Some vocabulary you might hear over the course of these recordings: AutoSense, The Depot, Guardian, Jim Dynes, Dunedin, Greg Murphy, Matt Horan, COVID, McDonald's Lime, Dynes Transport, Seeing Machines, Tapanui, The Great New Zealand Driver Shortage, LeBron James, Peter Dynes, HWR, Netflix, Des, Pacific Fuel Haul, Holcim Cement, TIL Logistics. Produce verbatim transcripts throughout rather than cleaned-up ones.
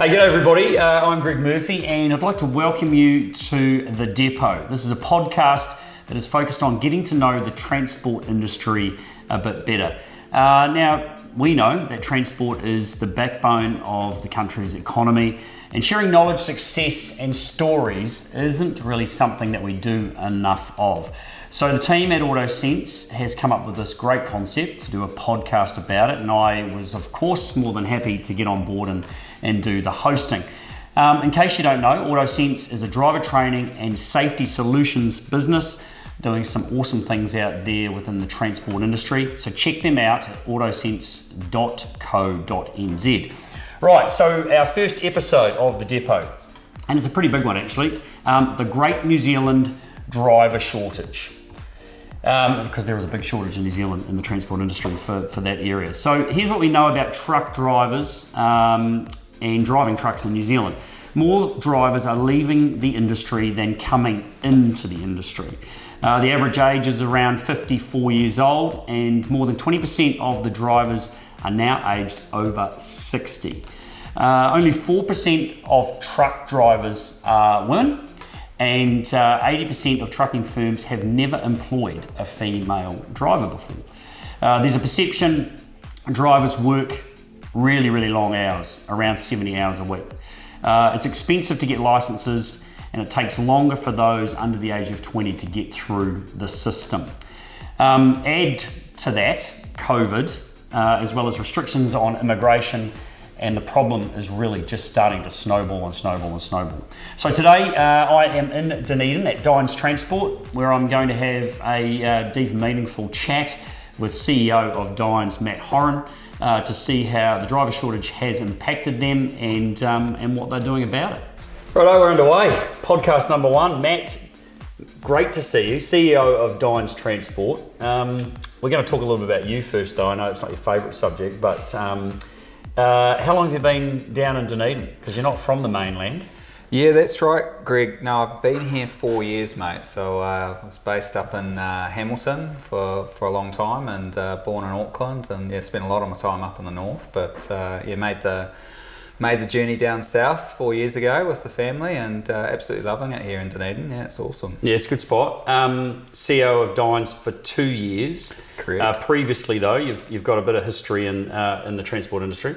Hey, g'day everybody, uh, I'm Greg Murphy and I'd like to welcome you to The Depot. This is a podcast that is focused on getting to know the transport industry a bit better. Uh, now, we know that transport is the backbone of the country's economy, and sharing knowledge, success and stories isn't really something that we do enough of. So the team at AutoSense has come up with this great concept to do a podcast about it, and I was of course more than happy to get on board and, and do the hosting. Um, in case you don't know, AutoSense is a driver training and safety solutions business doing some awesome things out there within the transport industry. So check them out at autosense dot co dot n z. Right, so our first episode of The Depot, and it's a pretty big one actually, um, The Great New Zealand Driver Shortage. Um, because there is a big shortage in New Zealand in the transport industry for, for that area. So here's what we know about truck drivers um, and driving trucks in New Zealand. More drivers are leaving the industry than coming into the industry. Uh, the average age is around fifty-four years old, and more than twenty percent of the drivers are now aged over sixty. Uh, only four percent of truck drivers are women, and uh, eighty percent of trucking firms have never employed a female driver before. Uh, there's a perception drivers work really, really long hours, around seventy hours a week. Uh, it's expensive to get licenses, and it takes longer for those under the age of twenty to get through the system. Um, add to that COVID, uh, as well as restrictions on immigration, and the problem is really just starting to snowball and snowball and snowball. So today uh, I am in Dunedin at Dynes Transport, where I'm going to have a uh, deep and meaningful chat with C E O of Dynes, Matt Horan, uh, to see how the driver shortage has impacted them and, um, and what they're doing about it. Righto, we're underway. Podcast number one. Matt, great to see you, C E O of Dynes Transport. Um, we're going to talk a little bit about you first, though. I know it's not your favourite subject, but um, uh, how long have you been down in Dunedin? Because you're not from the mainland. Yeah, that's right, Greg. No, I've been here four years, mate. So uh, I was based up in uh, Hamilton for, for a long time, and uh, born in Auckland, and yeah, spent a lot of my time up in the north. But uh, yeah, made the Made the journey down south four years ago with the family, and uh, absolutely loving it here in Dunedin. Yeah, it's awesome. Yeah, it's a good spot. Um, C E O of Dynes for two years. Correct. Uh, previously, though, you've you've got a bit of history in uh, in the transport industry.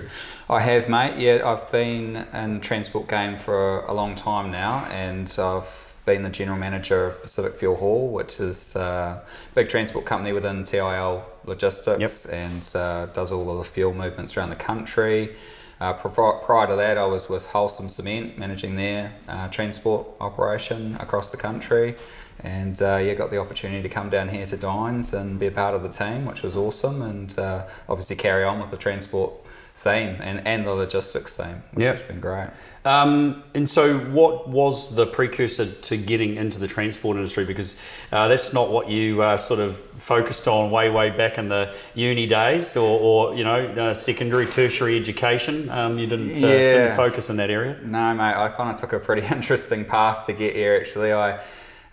I have, mate. Yeah, I've been in the transport game for a, a long time now, and I've been the general manager of Pacific Fuel Haul, which is a big transport company within T I L Logistics, yep. and uh, does all of the fuel movements around the country. Uh, prior to that, I was with Holcim Cement, managing their uh, transport operation across the country, and uh, yeah, got the opportunity to come down here to Dynes and be a part of the team, which was awesome, and uh, obviously carry on with the transport theme and, and the logistics theme, which yep. has been great. Um, and so what was the precursor to getting into the transport industry? Because uh, that's not what you uh, sort of focused on way, way back in the uni days, or, or you know, uh, secondary, tertiary education. Um, you didn't, uh, yeah. didn't focus in that area? No, mate, I kind of took a pretty interesting path to get here, actually. I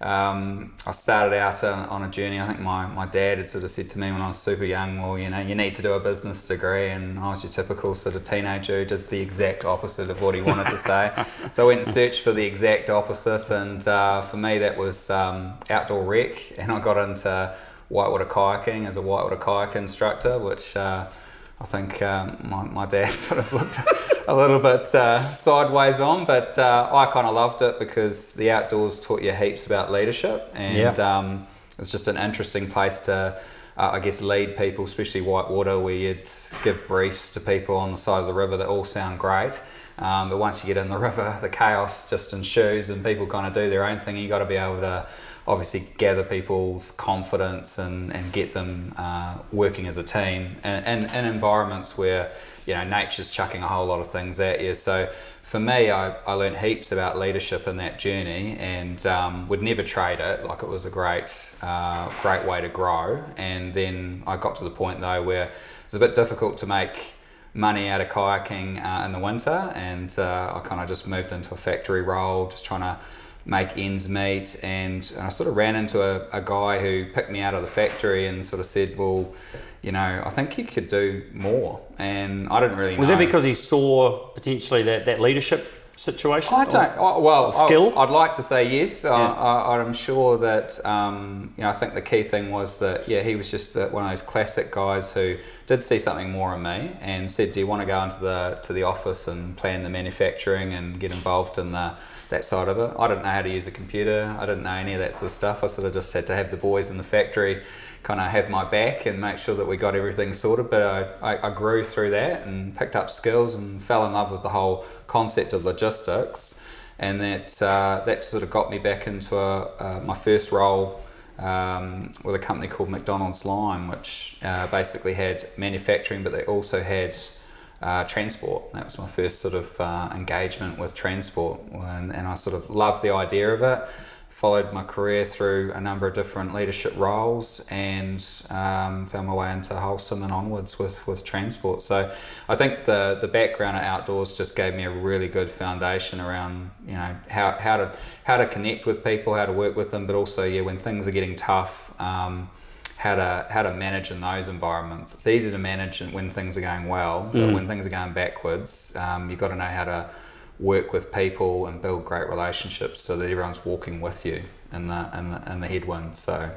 Um, I started out on, on a journey. I think my, my dad had sort of said to me when I was super young, well, you know, you need to do a business degree, and I was your typical sort of teenager who did the exact opposite of what he wanted to say. So I went and searched for the exact opposite, and uh, for me that was um, outdoor rec, and I got into whitewater kayaking as a whitewater kayak instructor, which uh, I think um, my, my dad sort of looked a little bit uh, sideways on, but uh, I kind of loved it because the outdoors taught you heaps about leadership, and yeah. um, it was just an interesting place to, uh, I guess, lead people, especially whitewater, where you'd give briefs to people on the side of the river that all sound great, um, but once you get in the river, the chaos just ensues, and people kind of do their own thing. You got to be able to obviously gather people's confidence and, and get them uh, working as a team and in environments where, you know, nature's chucking a whole lot of things at you. So for me, I, I learned heaps about leadership in that journey, and um, would never trade it. Like, it was a great, uh, great way to grow. And then I got to the point though where it was a bit difficult to make money out of kayaking uh, in the winter, and uh, I kind of just moved into a factory role, just trying to make ends meet, and, and I sort of ran into a, a guy who picked me out of the factory and sort of said, well, you know, I think he could do more, and I didn't really know. Was that because he saw potentially that, that leadership situation? I don't, I, well, skill? I, I'd like to say yes. Yeah. I, I, I'm sure that, um, you know, I think the key thing was that, yeah, he was just the, one of those classic guys who did see something more in me and said, do you want to go into the to the office and plan the manufacturing and get involved in the that side of it? I didn't know how to use a computer. I didn't know any of that sort of stuff. I sort of just had to have the boys in the factory kind of have my back and make sure that we got everything sorted. But I, I, I grew through that and picked up skills and fell in love with the whole concept of logistics. And that uh, that sort of got me back into a, uh, my first role um, with a company called McDonald's Lime, which uh, basically had manufacturing, but they also had uh, transport. That was my first sort of uh, engagement with transport. And, and I sort of loved the idea of it. Followed my career through a number of different leadership roles and um, found my way into Holcim and onwards with, with transport. So I think the the background at outdoors just gave me a really good foundation around, you know, how, how to how to connect with people, how to work with them, but also, yeah, when things are getting tough, um, how to how to manage in those environments. It's easy to manage when things are going well, mm. but when things are going backwards, um, you've got to know how to work with people and build great relationships so that everyone's walking with you in the in the, in the headwind. So,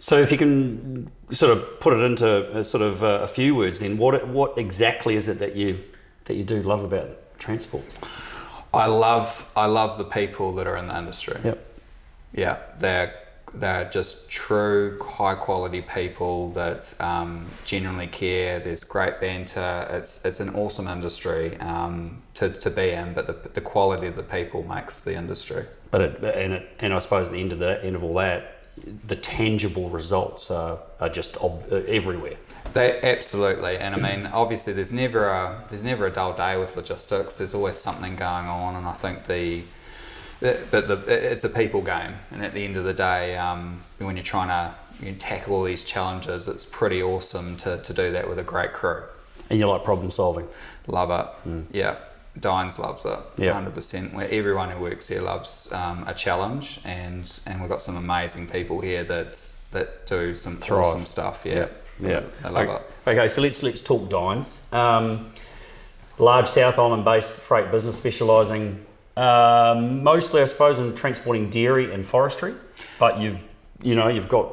so if you can sort of put it into a sort of a few words, then what what exactly is it that you that you do love about transport? I love I love the people that are in the industry. Yep. Yeah, they're they're just true high quality people that um, genuinely care. There's great banter. It's it's an awesome industry. Um, To, to be in, but the the quality of the people makes the industry. But it, and it, and I suppose at the end of the end of all that, the tangible results are, are just ob- everywhere. They absolutely, and I mean, obviously, there's never a there's never a dull day with logistics. There's always something going on, and I think the, the but the it's a people game. And at the end of the day, um, when you're trying to you know, tackle all these challenges, it's pretty awesome to to do that with a great crew. And you like problem solving. Love it. Mm. Yeah. Dynes loves it, yep. one hundred percent. Where everyone who works here loves um, a challenge, and, and we've got some amazing people here that that do some Thrive. awesome stuff. Yeah, yep. Yep. I love okay. it. Okay, so let's let's talk Dynes. Um, large South Island-based freight business specialising um, mostly, I suppose, in transporting dairy and forestry, but you've you know you've got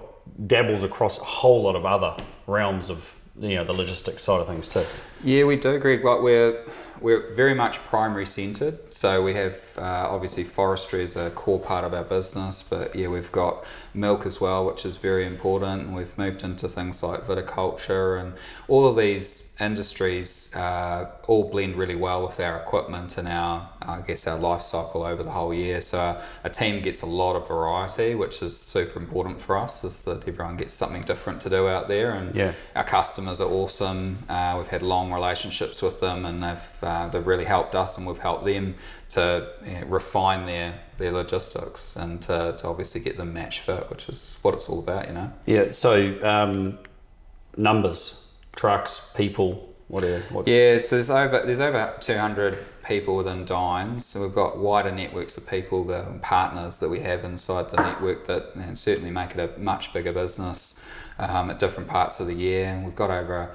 dabbles across a whole lot of other realms of you know the logistics side of things too. Yeah, we do, Greg. Like we're We're very much primary centred, so we have uh, obviously forestry as a core part of our business, but yeah, we've got milk as well, which is very important, and we've moved into things like viticulture, and all of these industries uh, all blend really well with our equipment and our, I guess, our life cycle over the whole year. So our, our team gets a lot of variety, which is super important for us, is that everyone gets something different to do out there, and yeah. our customers are awesome. Uh, we've had long relationships with them, and they've Uh, they've really helped us, and we've helped them to you know, refine their, their logistics and to, to obviously get them match fit, which is what it's all about, you know. Yeah. So um, numbers, trucks, people, what are what's... yeah. So there's over there's over two hundred people within Dynes. So we've got wider networks of people, the partners that we have inside the network that you know, certainly make it a much bigger business um, at different parts of the year. And we've got over. A,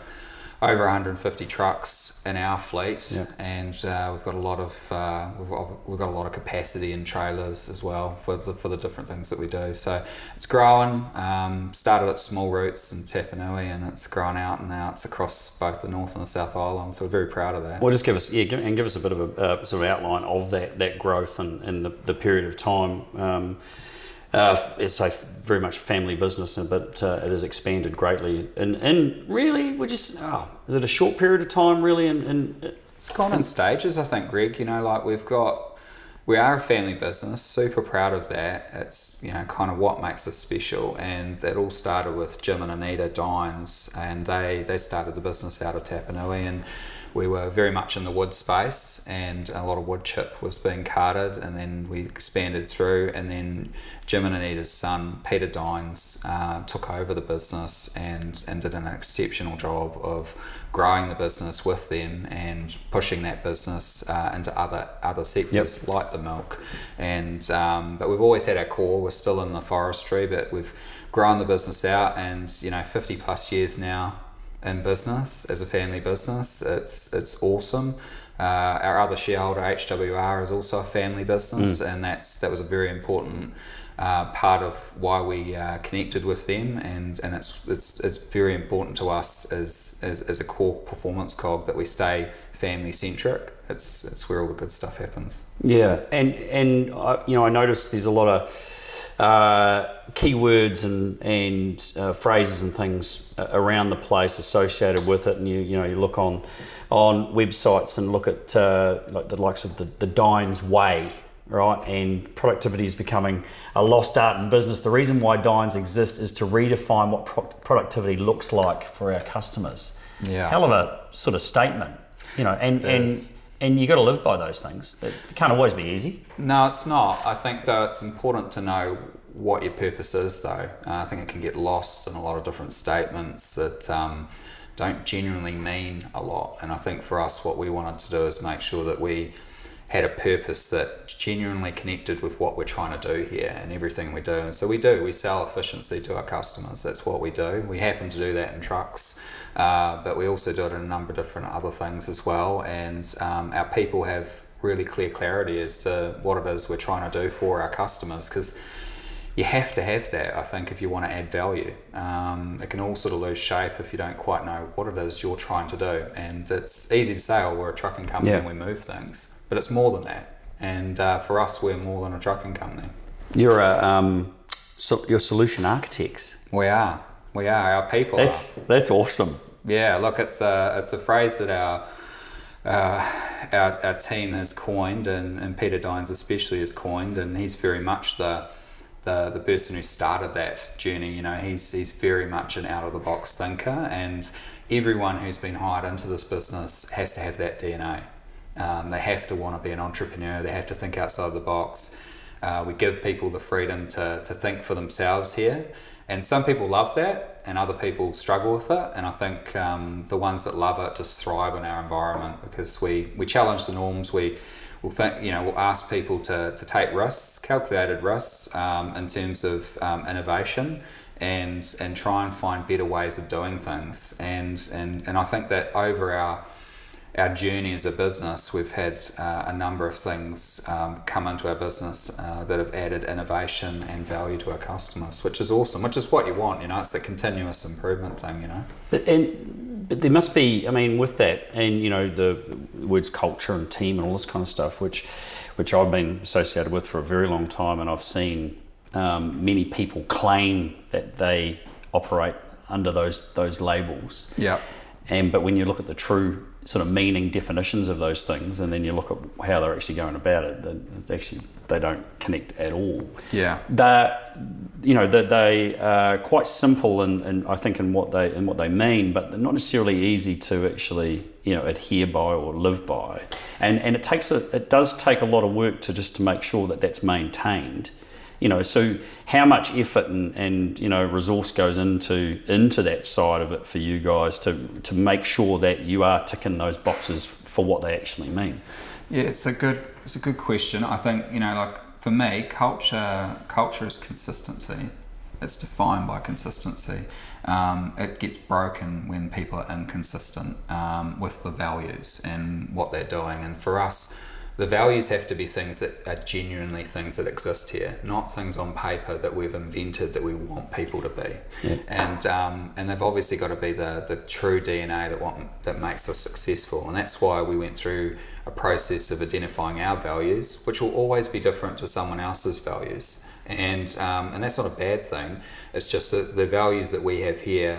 over one hundred fifty trucks in our fleet, yep. and uh, we've got a lot of uh, we've, got, we've got a lot of capacity in trailers as well for the, for the different things that we do. So it's growing. Um, started at Small Roots in Tapanui, and it's grown out, and now it's across both the North and the South Island. So we're very proud of that. Well, just give us yeah, give, and give us a bit of a uh, sort of outline of that that growth and, and the, the period of time. Um, Uh, it's a very much family business, but uh, it has expanded greatly. And and really, we're just, oh, is it a short period of time, really? And, and it's gone in stages, I think, Greg. You know, like we've got, we are a family business, super proud of that. It's, you know, kind of what makes us special. And that all started with Jim and Anita Dynes, and they, they started the business out of Tapanui. And we were very much in the wood space, and a lot of wood chip was being carted, and then we expanded through, and then Jim and Anita's son, Peter Dynes, uh, took over the business and, and did an exceptional job of growing the business with them and pushing that business uh, into other other sectors yep. like the milk. And um, but we've always had our core. We're still in the forestry, but we've grown the business out, and you know, fifty plus years now in business as a family business. It's it's awesome. Uh, our other shareholder, H W R, is also a family business, mm. and that's that was a very important uh, part of why we uh, connected with them, and, and it's it's it's very important to us as as, as a core performance cog that we stay family centric. It's it's where all the good stuff happens. Yeah, and and uh, you know, I noticed there's a lot of uh, keywords and and uh, phrases and things around the place associated with it, and you you know you look on. on websites and look at uh, like the likes of the, the Dynes way, right? And productivity is becoming a lost art in business. The reason why Dynes exists is to redefine what pro- productivity looks like for our customers. Yeah. Hell of a sort of statement, you know, and, and, and you got to live by those things. It can't always be easy. No, it's not. I think though it's important to know what your purpose is though. Uh, I think it can get lost in a lot of different statements that, um, don't generally mean a lot. And I think for us, what we wanted to do is make sure that we had a purpose that genuinely connected with what we're trying to do here and everything we do. And so we do, we sell efficiency to our customers. That's what we do. We happen to do that in trucks, uh, but we also do it in a number of different other things as well. And um, our people have really clear clarity as to what it is we're trying to do for our customers, because you have to have that, I think, if you want to add value. Um, it can all sort of lose shape if you don't quite know what it is you're trying to do. And it's easy to say, oh, we're a trucking company yeah. and we move things, but it's more than that. And uh, for us, we're more than a trucking company. You're a um, so you're solution architects. We are. We are. Our people. That's that's awesome. Yeah. Look, it's a it's a phrase that our uh, our, our team has coined, and, and Peter Dynes especially has coined, and he's very much the The, the person who started that journey. You know, he's he's very much an out-of-the-box thinker, and everyone who's been hired into this business has to have that D N A. Um, they have to want to be an entrepreneur. They have to think outside the box. Uh, we give people the freedom to, to think for themselves here, and some people love that, and other people struggle with it. And I think um, the ones that love it just thrive in our environment, because we, we challenge the norms. We We'll think, you know, we'll ask people to, to take risks, calculated risks, um, in terms of um, innovation, and and try and find better ways of doing things. And and, and I think that over our our journey as a business, we've had uh, a number of things um, come into our business uh, that have added innovation and value to our customers, which is awesome. Which is what you want, you know. It's the continuous improvement thing, you know. But and. But there must be, I mean, with that, and you know, the words culture and team and all this kind of stuff, which which I've been associated with for a very long time, and I've seen um, many people claim that they operate under those those labels. Yeah. And but when you look at the true sort of meaning definitions of those things, and then you look at how they're actually going about it, they actually they don't connect at all. Yeah. They're, you know, that they are quite simple, and, and I think in what they in what they mean, but they're not necessarily easy to actually, you know, adhere by or live by. And and it takes a, it does take a lot of work to just to make sure that that's maintained. You know, so how much effort and, and you know resource goes into into that side of it for you guys to to make sure that you are ticking those boxes for what they actually mean? Yeah, it's a good it's a good question. I think, you know, like for me, culture culture is consistency. It's defined by consistency. Um, it gets broken when people are inconsistent um, with the values and what they're doing. And for us, the values have to be things that are genuinely things that exist here, not things on paper that we've invented that we want people to be. Yeah. And um, and they've obviously got to be the, the true D N A that want, that makes us successful. And that's why we went through a process of identifying our values, which will always be different to someone else's values. And um, and that's not a bad thing. It's just that the values that we have here,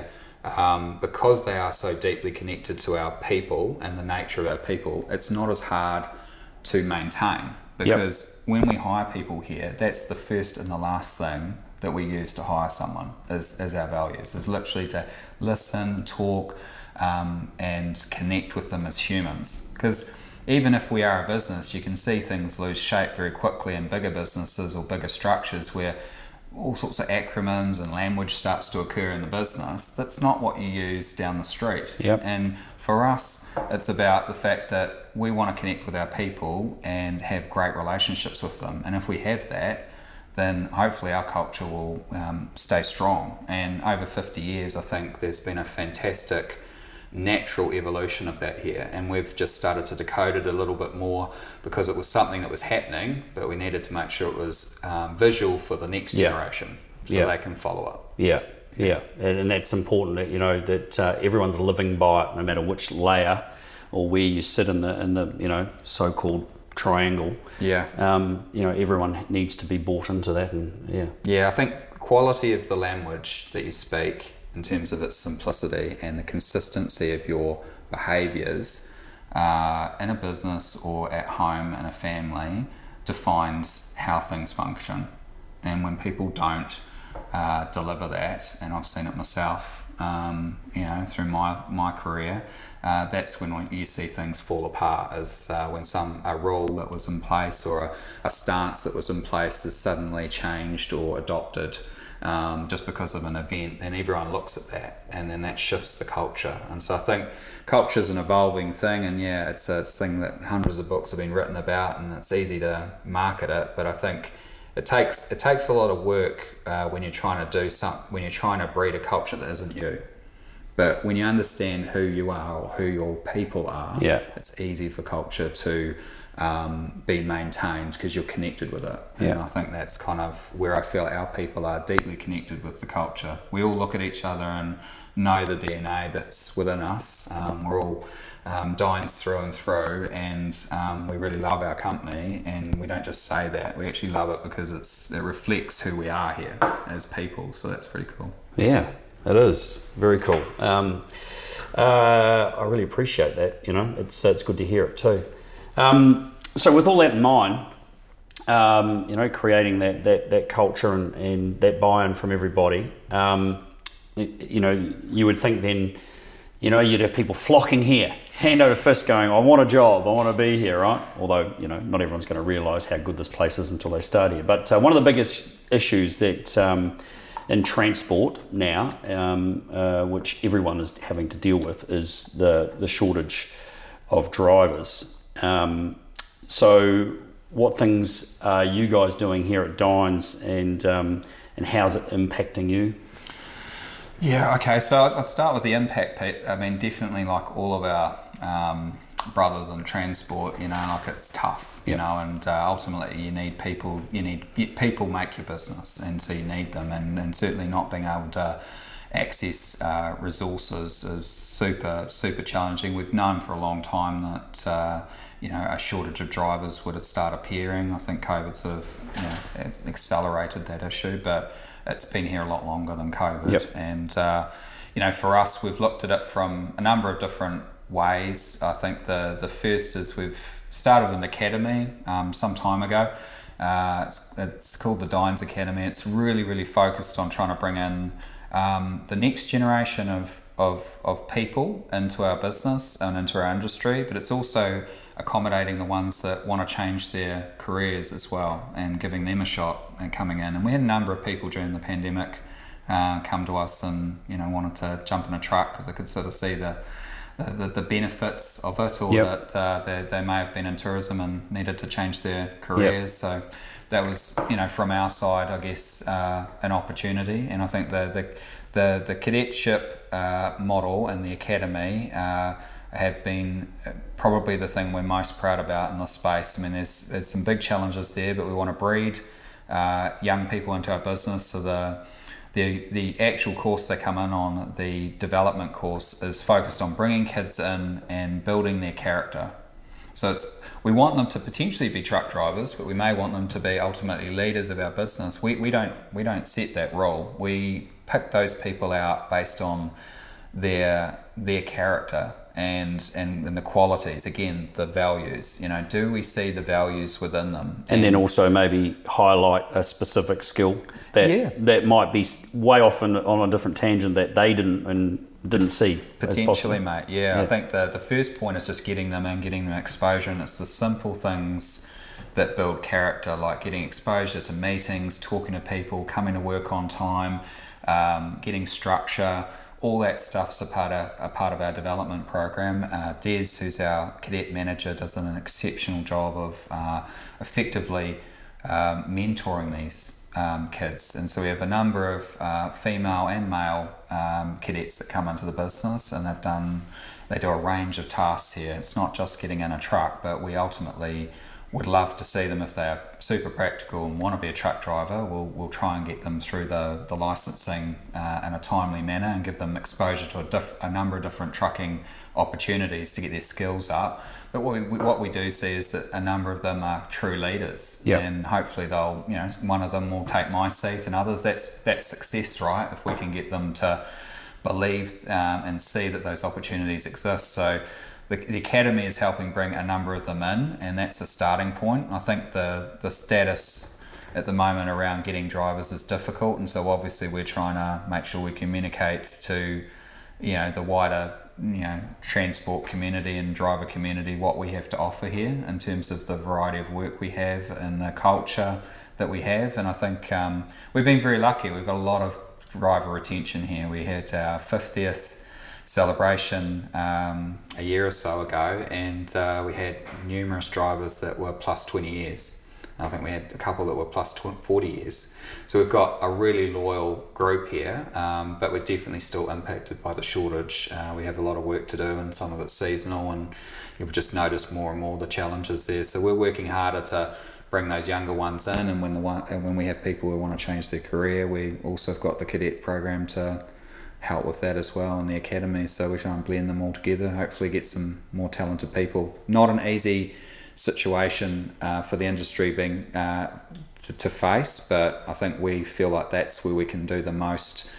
um, because they are so deeply connected to our people and the nature of our people, it's not as hard to maintain, because yep. when we hire people here, that's the first and the last thing that we use to hire someone is, is our values, is literally to listen, talk, um, and connect with them as humans. Because even if we are a business, you can see things lose shape very quickly in bigger businesses or bigger structures where all sorts of acronyms and language starts to occur in the business, that's not what you use down the street. Yep. And for us, it's about the fact that we want to connect with our people and have great relationships with them. And if we have that, then hopefully our culture will um, stay strong. And over fifty years, I think there's been a fantastic natural evolution of that here, and we've just started to decode it a little bit more because it was something that was happening, but we needed to make sure it was um, visual for the next yeah. generation, so yeah. they can follow up. Yeah, yeah, and, and that's important. That, you know, that uh, everyone's living by it, no matter which layer or where you sit in the in the you know so-called triangle. Yeah, um, you know, everyone needs to be bought into that, and yeah, yeah. I think quality of the language that you speak, in terms of its simplicity and the consistency of your behaviours uh, in a business or at home in a family, defines how things function. And when people don't uh, deliver that, and I've seen it myself, um, you know, through my my career, uh, that's when you see things fall apart. Is uh, when some a rule that was in place or a, a stance that was in place is suddenly changed or adopted. Um, just because of an event, and everyone looks at that, and then that shifts the culture. And so I think culture is an evolving thing, and yeah, it's a thing that hundreds of books have been written about, and it's easy to market it, but I think it takes it takes a lot of work uh, when you're trying to do some when you're trying to breed a culture that isn't you. But when you understand who you are or who your people are, yeah. it's easy for culture to um, be maintained because you're connected with it. And yeah. I think that's kind of where I feel our people are deeply connected with the culture. We all look at each other and know the D N A that's within us. Um, we're all um, Dynes through and through, and um, we really love our company, and we don't just say that. We actually love it because it's it reflects who we are here as people. So that's pretty cool. Yeah. It is very cool. Um, uh, I really appreciate that. You know, it's it's good to hear it too. Um, so with all that in mind, um, you know, creating that that that culture and, and that buy-in from everybody. Um, you know, you would think then, you know, you'd have people flocking here, hand over fist, going, "I want a job. I want to be here." Right? Although, you know, not everyone's going to realise how good this place is until they start here. But uh, one of the biggest issues that um, in transport now, um, uh, which everyone is having to deal with, is the, the shortage of drivers. Um, so what things are you guys doing here at Dynes, and um, and how's it impacting you? Yeah, okay, so I'll start with the impact, Pete. I mean, definitely like all of our um, brothers in transport, you know, like it's tough. You know, and uh, ultimately you need people, you need people make your business, and so you need them, and, and certainly not being able to access uh, resources is super, super challenging. We've known for a long time that, uh, you know, a shortage of drivers would have started appearing. I think COVID sort of you know, accelerated that issue, but it's been here a lot longer than COVID. Yep. And, uh, you know, for us, we've looked at it from a number of different ways. I think the, the first is we've started an academy um, some time ago. Uh, it's, it's called the Dynes Academy. It's really, really focused on trying to bring in um, the next generation of, of of people into our business and into our industry, but it's also accommodating the ones that want to change their careers as well and giving them a shot and coming in. And we had a number of people during the pandemic uh, come to us and you know wanted to jump in a truck because they could sort of see the The, the benefits of it, or yep. that uh, they, they may have been in tourism and needed to change their careers. Yep. So that was, you know, from our side, I guess, uh, an opportunity. And I think the the the, the cadetship uh, model and the academy uh, have been probably the thing we're most proud about in this space. I mean, there's there's some big challenges there, but we want to breed uh, young people into our business. So the The, the actual course they come in on, the development course, is focused on bringing kids in and building their character. So it's we want them to potentially be truck drivers, but we may want them to be ultimately leaders of our business. We we don't we don't set that role. We pick those people out based on their their character and and, and the qualities. Again, the values. You know, do we see the values within them? And, and then also maybe highlight a specific skill that yeah. that might be way off in, on a different tangent that they didn't and didn't see. Potentially, mate. Yeah, yeah, I think the the first point is just getting them in, getting them exposure, and it's the simple things that build character, like getting exposure to meetings, talking to people, coming to work on time, um, getting structure. All that stuff's a part of, a part of our development program. Uh, Des, who's our cadet manager, does an exceptional job of uh, effectively um, mentoring these um, kids. And so we have a number of uh, female and male um, cadets that come into the business, and they've done, they do a range of tasks here. It's not just getting in a truck, but we ultimately would love to see them, if they're super practical and want to be a truck driver, we'll we'll try and get them through the, the licensing uh, in a timely manner and give them exposure to a, diff- a number of different trucking opportunities to get their skills up. But what we, what we do see is that a number of them are true leaders, yep. and hopefully they'll, you know, one of them will take my seat and others. That's, that's success, right? If we can get them to believe um, and see that those opportunities exist. So The, the academy is helping bring a number of them in, and that's a starting point. I think the, the status at the moment around getting drivers is difficult, and so obviously we're trying to make sure we communicate to, you know, the wider, you know, transport community and driver community what we have to offer here in terms of the variety of work we have and the culture that we have. And I think um, we've been very lucky. We've got a lot of driver retention here. We had our fiftieth celebration um, a year or so ago, and uh, we had numerous drivers that were plus twenty years. I think we had a couple that were plus forty years. So we've got a really loyal group here, um, but we're definitely still impacted by the shortage. Uh, we have a lot of work to do, and some of it's seasonal, and you'll just notice more and more the challenges there. So we're working harder to bring those younger ones in, and when the one, and when we have people who want to change their career, we also have got the cadet program to help with that as well, in the academy. So we try and blend them all together, hopefully get some more talented people. Not an easy situation uh, for the industry being uh, to, to face, but I think we feel like that's where we can do the most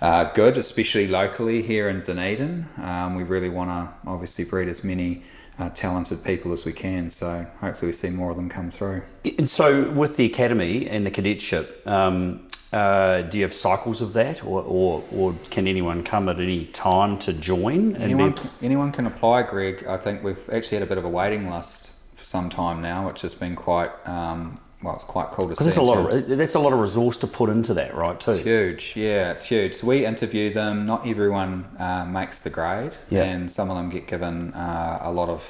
uh, good, especially locally here in Dunedin. Um, we really want to obviously breed as many Uh, talented people as we can, so hopefully we see more of them come through. And so with the academy and the cadetship, um, uh, do you have cycles of that, or, or or can anyone come at any time to join? Anyone, be... anyone can apply, Greg. I think we've actually had a bit of a waiting list for some time now, which has been quite, um, well, it's quite cool to see. Because that's, that's a lot of resource to put into that, right, too? It's huge, yeah, it's huge. So we interview them. Not everyone uh, makes the grade, yeah. and some of them get given uh, a lot of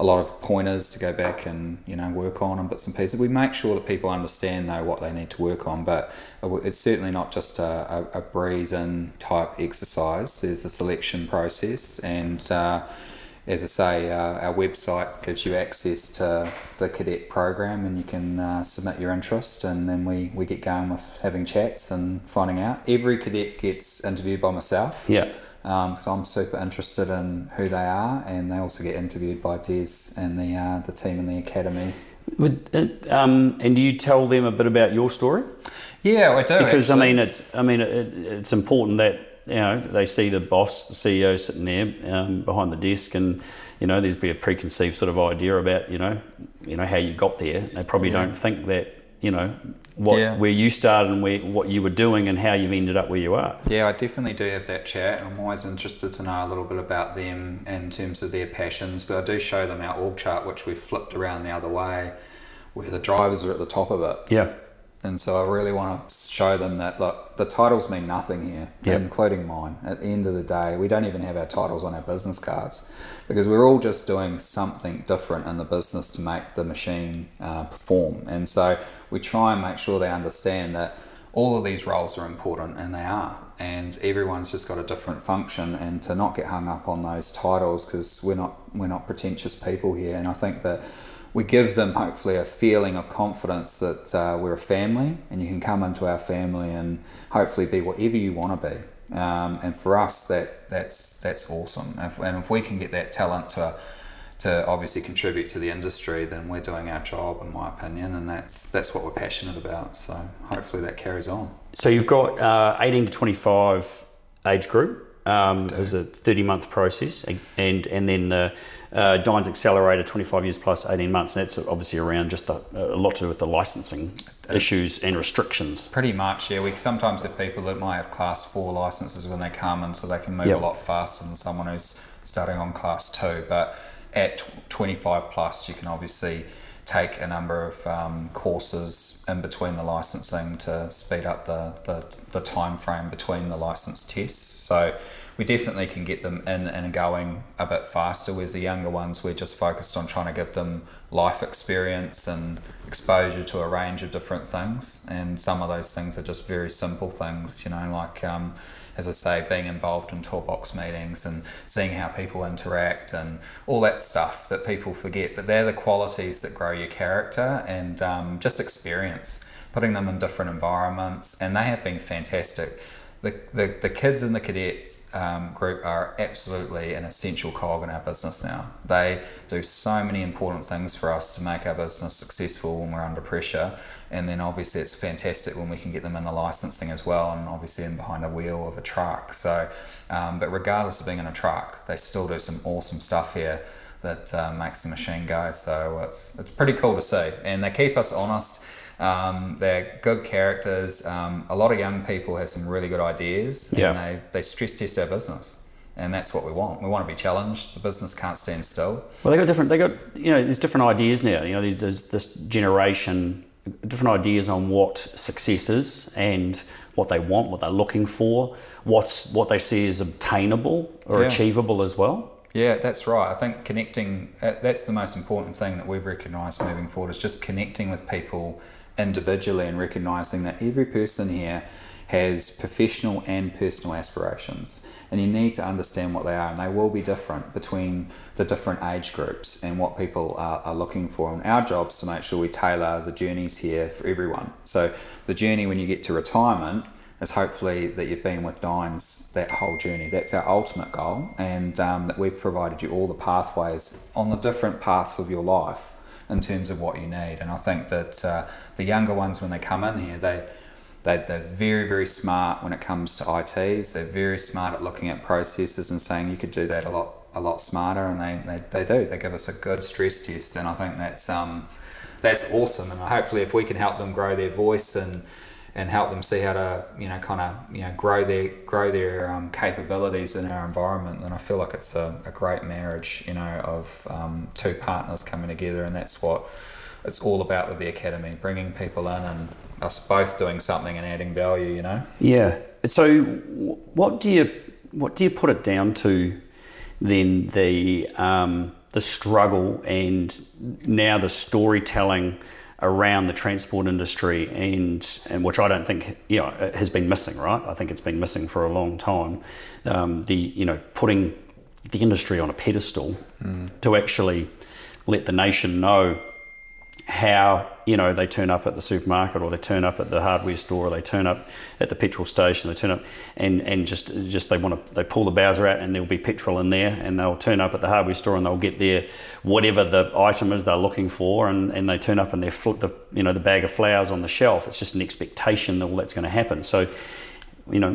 a lot of pointers to go back and, you know, work on and bits and pieces. We make sure that people understand, though, what they need to work on, but it's certainly not just a, a, a breeze-in type exercise. There's a selection process, and uh, as I say, uh, our website gives you access to the cadet program, and you can uh, submit your interest, and then we, we get going with having chats and finding out. Every cadet gets interviewed by myself. Yeah. Um, so I'm super interested in who they are, and they also get interviewed by Des and the uh, the team in the academy. Would, um, and do you tell them a bit about your story? Yeah, I do. Because actually. I mean, it's I mean it, it's important that, you know, they see the boss, the C E O sitting there um, behind the desk, and, you know, there's be a preconceived sort of idea about, you know, you know how you got there. They probably yeah. don't think that, you know, what yeah. where you started and where what you were doing and how you've ended up where you are. Yeah, I definitely do have that chat. I'm always interested to know a little bit about them in terms of their passions, but I do show them our org chart, which we've flipped around the other way, where the drivers are at the top of it. Yeah. And so I really want to show them that, look, the titles mean nothing here, yep. including mine. At the end of the day, we don't even have our titles on our business cards, because we're all just doing something different in the business to make the machine uh, perform. And so we try and make sure they understand that all of these roles are important, and they are. And everyone's just got a different function, and to not get hung up on those titles, because we're not, we're not pretentious people here. And I think that we give them hopefully a feeling of confidence that uh, we're a family, and you can come into our family and hopefully be whatever you want to be. Um, and for us, that that's that's awesome. If, and if we can get that talent to to obviously contribute to the industry, then we're doing our job, in my opinion. And that's that's what we're passionate about. So hopefully that carries on. So you've got uh, eighteen to twenty-five age group. Um, it was a thirty-month process, and and then the uh, Dynes Accelerator, twenty-five years plus eighteen months, and that's obviously around just the, a lot to do with the licensing it's issues and restrictions. Pretty much, yeah. We sometimes have people that might have class four licenses when they come, and so they can move yep. a lot faster than someone who's starting on class two. But at twenty-five plus, you can obviously take a number of um, courses in between the licensing to speed up the, the, the time frame between the license tests. So we definitely can get them in and going a bit faster, whereas the younger ones, we're just focused on trying to give them life experience and exposure to a range of different things. And some of those things are just very simple things, you know, like, um, as I say, being involved in toolbox meetings and seeing how people interact and all that stuff that people forget. But they're the qualities that grow your character, and um, just experience, putting them in different environments. And they have been fantastic. The the, the kids in the cadet um, group are absolutely an essential cog in our business now. They do so many important things for us to make our business successful when we're under pressure. And then obviously it's fantastic when we can get them in the licensing as well, and obviously in behind a wheel of a truck. So, um, but regardless of being in a truck, they still do some awesome stuff here that uh, makes the machine go. So it's it's pretty cool to see, and they keep us honest. Um, they're good characters. Um, a lot of young people have some really good ideas, yeah. and they, they stress test our business, and that's what we want. We want to be challenged. The business can't stand still. Well, they got different. They got you know, there's different ideas now. You know, there's, there's this generation, different ideas on what success is and what they want, what they're looking for, what's what they see as obtainable or yeah. achievable as well. Yeah, that's right. I think connecting, uh, that's the most important thing that we've recognised moving forward, is just connecting with people individually and recognising that every person here has professional and personal aspirations, and you need to understand what they are, and they will be different between the different age groups and what people are, are looking for. And our job is to make sure we tailor the journeys here for everyone. So the journey when you get to retirement is hopefully that you've been with Dynes that whole journey. That's our ultimate goal, and um, that we've provided you all the pathways on the different paths of your life in terms of what you need. And I think that uh, the younger ones, when they come in here, they, they, they're very, very smart when it comes to I Ts. They're very smart at looking at processes and saying you could do that a lot a lot smarter, and they, they, they do. They give us a good stress test, and I think that's um that's awesome. And hopefully if we can help them grow their voice and and help them see how to, you know, kind of, you know, grow their grow their um, capabilities in our environment, then I feel like it's a, a great marriage, you know, of um, two partners coming together. And that's what it's all about with the Academy, bringing people in and us both doing something and adding value, you know? Yeah. So what do you what do you put it down to then, the um, the struggle and now the storytelling around the transport industry, and and which I don't think, you know, has been missing, right? I think it's been missing for a long time. Um, the, you know, putting the industry on a pedestal mm. to actually let the nation know how, you know, they turn up at the supermarket, or they turn up at the hardware store, or they turn up at the petrol station, they turn up and, and just, just they want to, they pull the bowser out and there'll be petrol in there, and they'll turn up at the hardware store and they'll get their, whatever the item is they're looking for, and, and they turn up and they flip the, you know, the bag of flowers on the shelf. It's just an expectation that all that's going to happen. So, you know,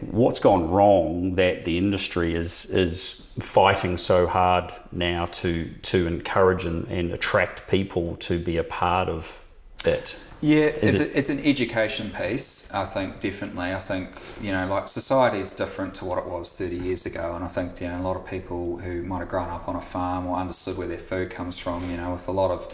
what's gone wrong that the industry is is fighting so hard now to to encourage and, and attract people to be a part of it? Yeah, it's, it, a, it's an education piece, I think, definitely. I think, you know, like, society is different to what it was thirty years ago, and I think, you know, a lot of people who might have grown up on a farm or understood where their food comes from, you know, with a lot of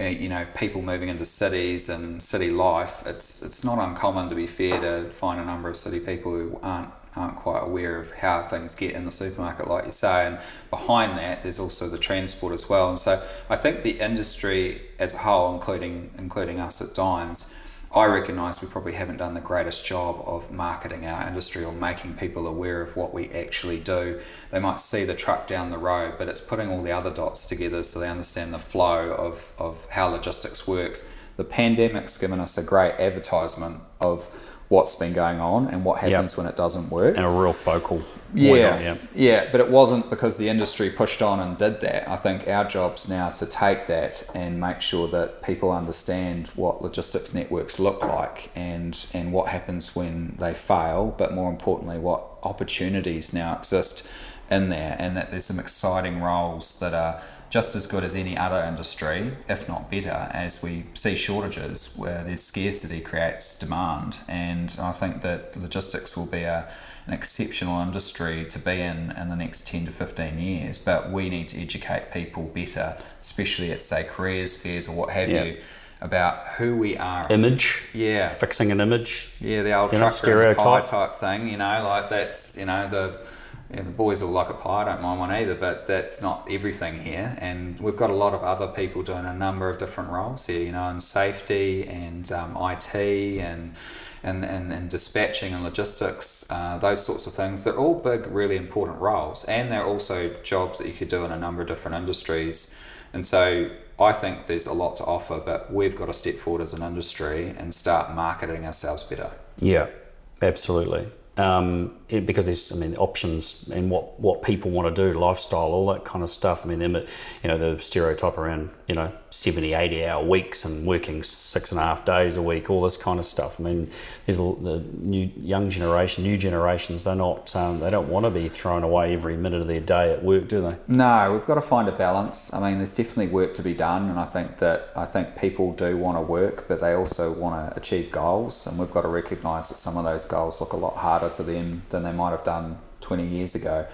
Uh, you know, people moving into cities and city life, it's it's not uncommon, to be fair, to find a number of city people who aren't aren't quite aware of how things get in the supermarket, like you say. And behind that, there's also the transport as well. And so I think the industry as a whole, including including us at Dynes, I recognise we probably haven't done the greatest job of marketing our industry or making people aware of what we actually do. They might see the truck down the road, but it's putting all the other dots together so they understand the flow of, of how logistics works. The pandemic's given us a great advertisement of what's been going on and what happens yep. when it doesn't work. And a real focal point. Yeah, yeah, yeah, but it wasn't because the industry pushed on and did that. I think our job's now to take that and make sure that people understand what logistics networks look like and, and what happens when they fail, but more importantly, what opportunities now exist in there, and that there's some exciting roles that are just as good as any other industry, if not better, as we see shortages where there's scarcity creates demand. And I think that logistics will be a, an exceptional industry to be in in the next ten to fifteen years. But we need to educate people better, especially at, say, careers fairs or what have yeah. you, about who we are. Image. Yeah. Fixing an image. Yeah, the old trucker and pie type thing, you know, like that's, you know, the, you know, the boys all like a pie, I don't mind one either, but that's not everything here. And we've got a lot of other people doing a number of different roles here, you know, in safety and um, I T and, and, and, and dispatching and logistics, uh, those sorts of things. They're all big, really important roles. And they're also jobs that you could do in a number of different industries. And so I think there's a lot to offer, but we've got to step forward as an industry and start marketing ourselves better. Yeah, absolutely. Um, it, because there's, I mean, options and what, what people want to do, lifestyle, all that kind of stuff. I mean, you know, the stereotype around, you know, seventy, eighty hour weeks and working six and a half days a week, all this kind of stuff. I mean, there's the new young generation, new generations, they're not, um, they don't want to be thrown away every minute of their day at work, do they? No, we've got to find a balance. I mean, there's definitely work to be done, and I think that, I think people do want to work, but they also want to achieve goals, and we've got to recognise that some of those goals look a lot harder to them than they might have done twenty years ago.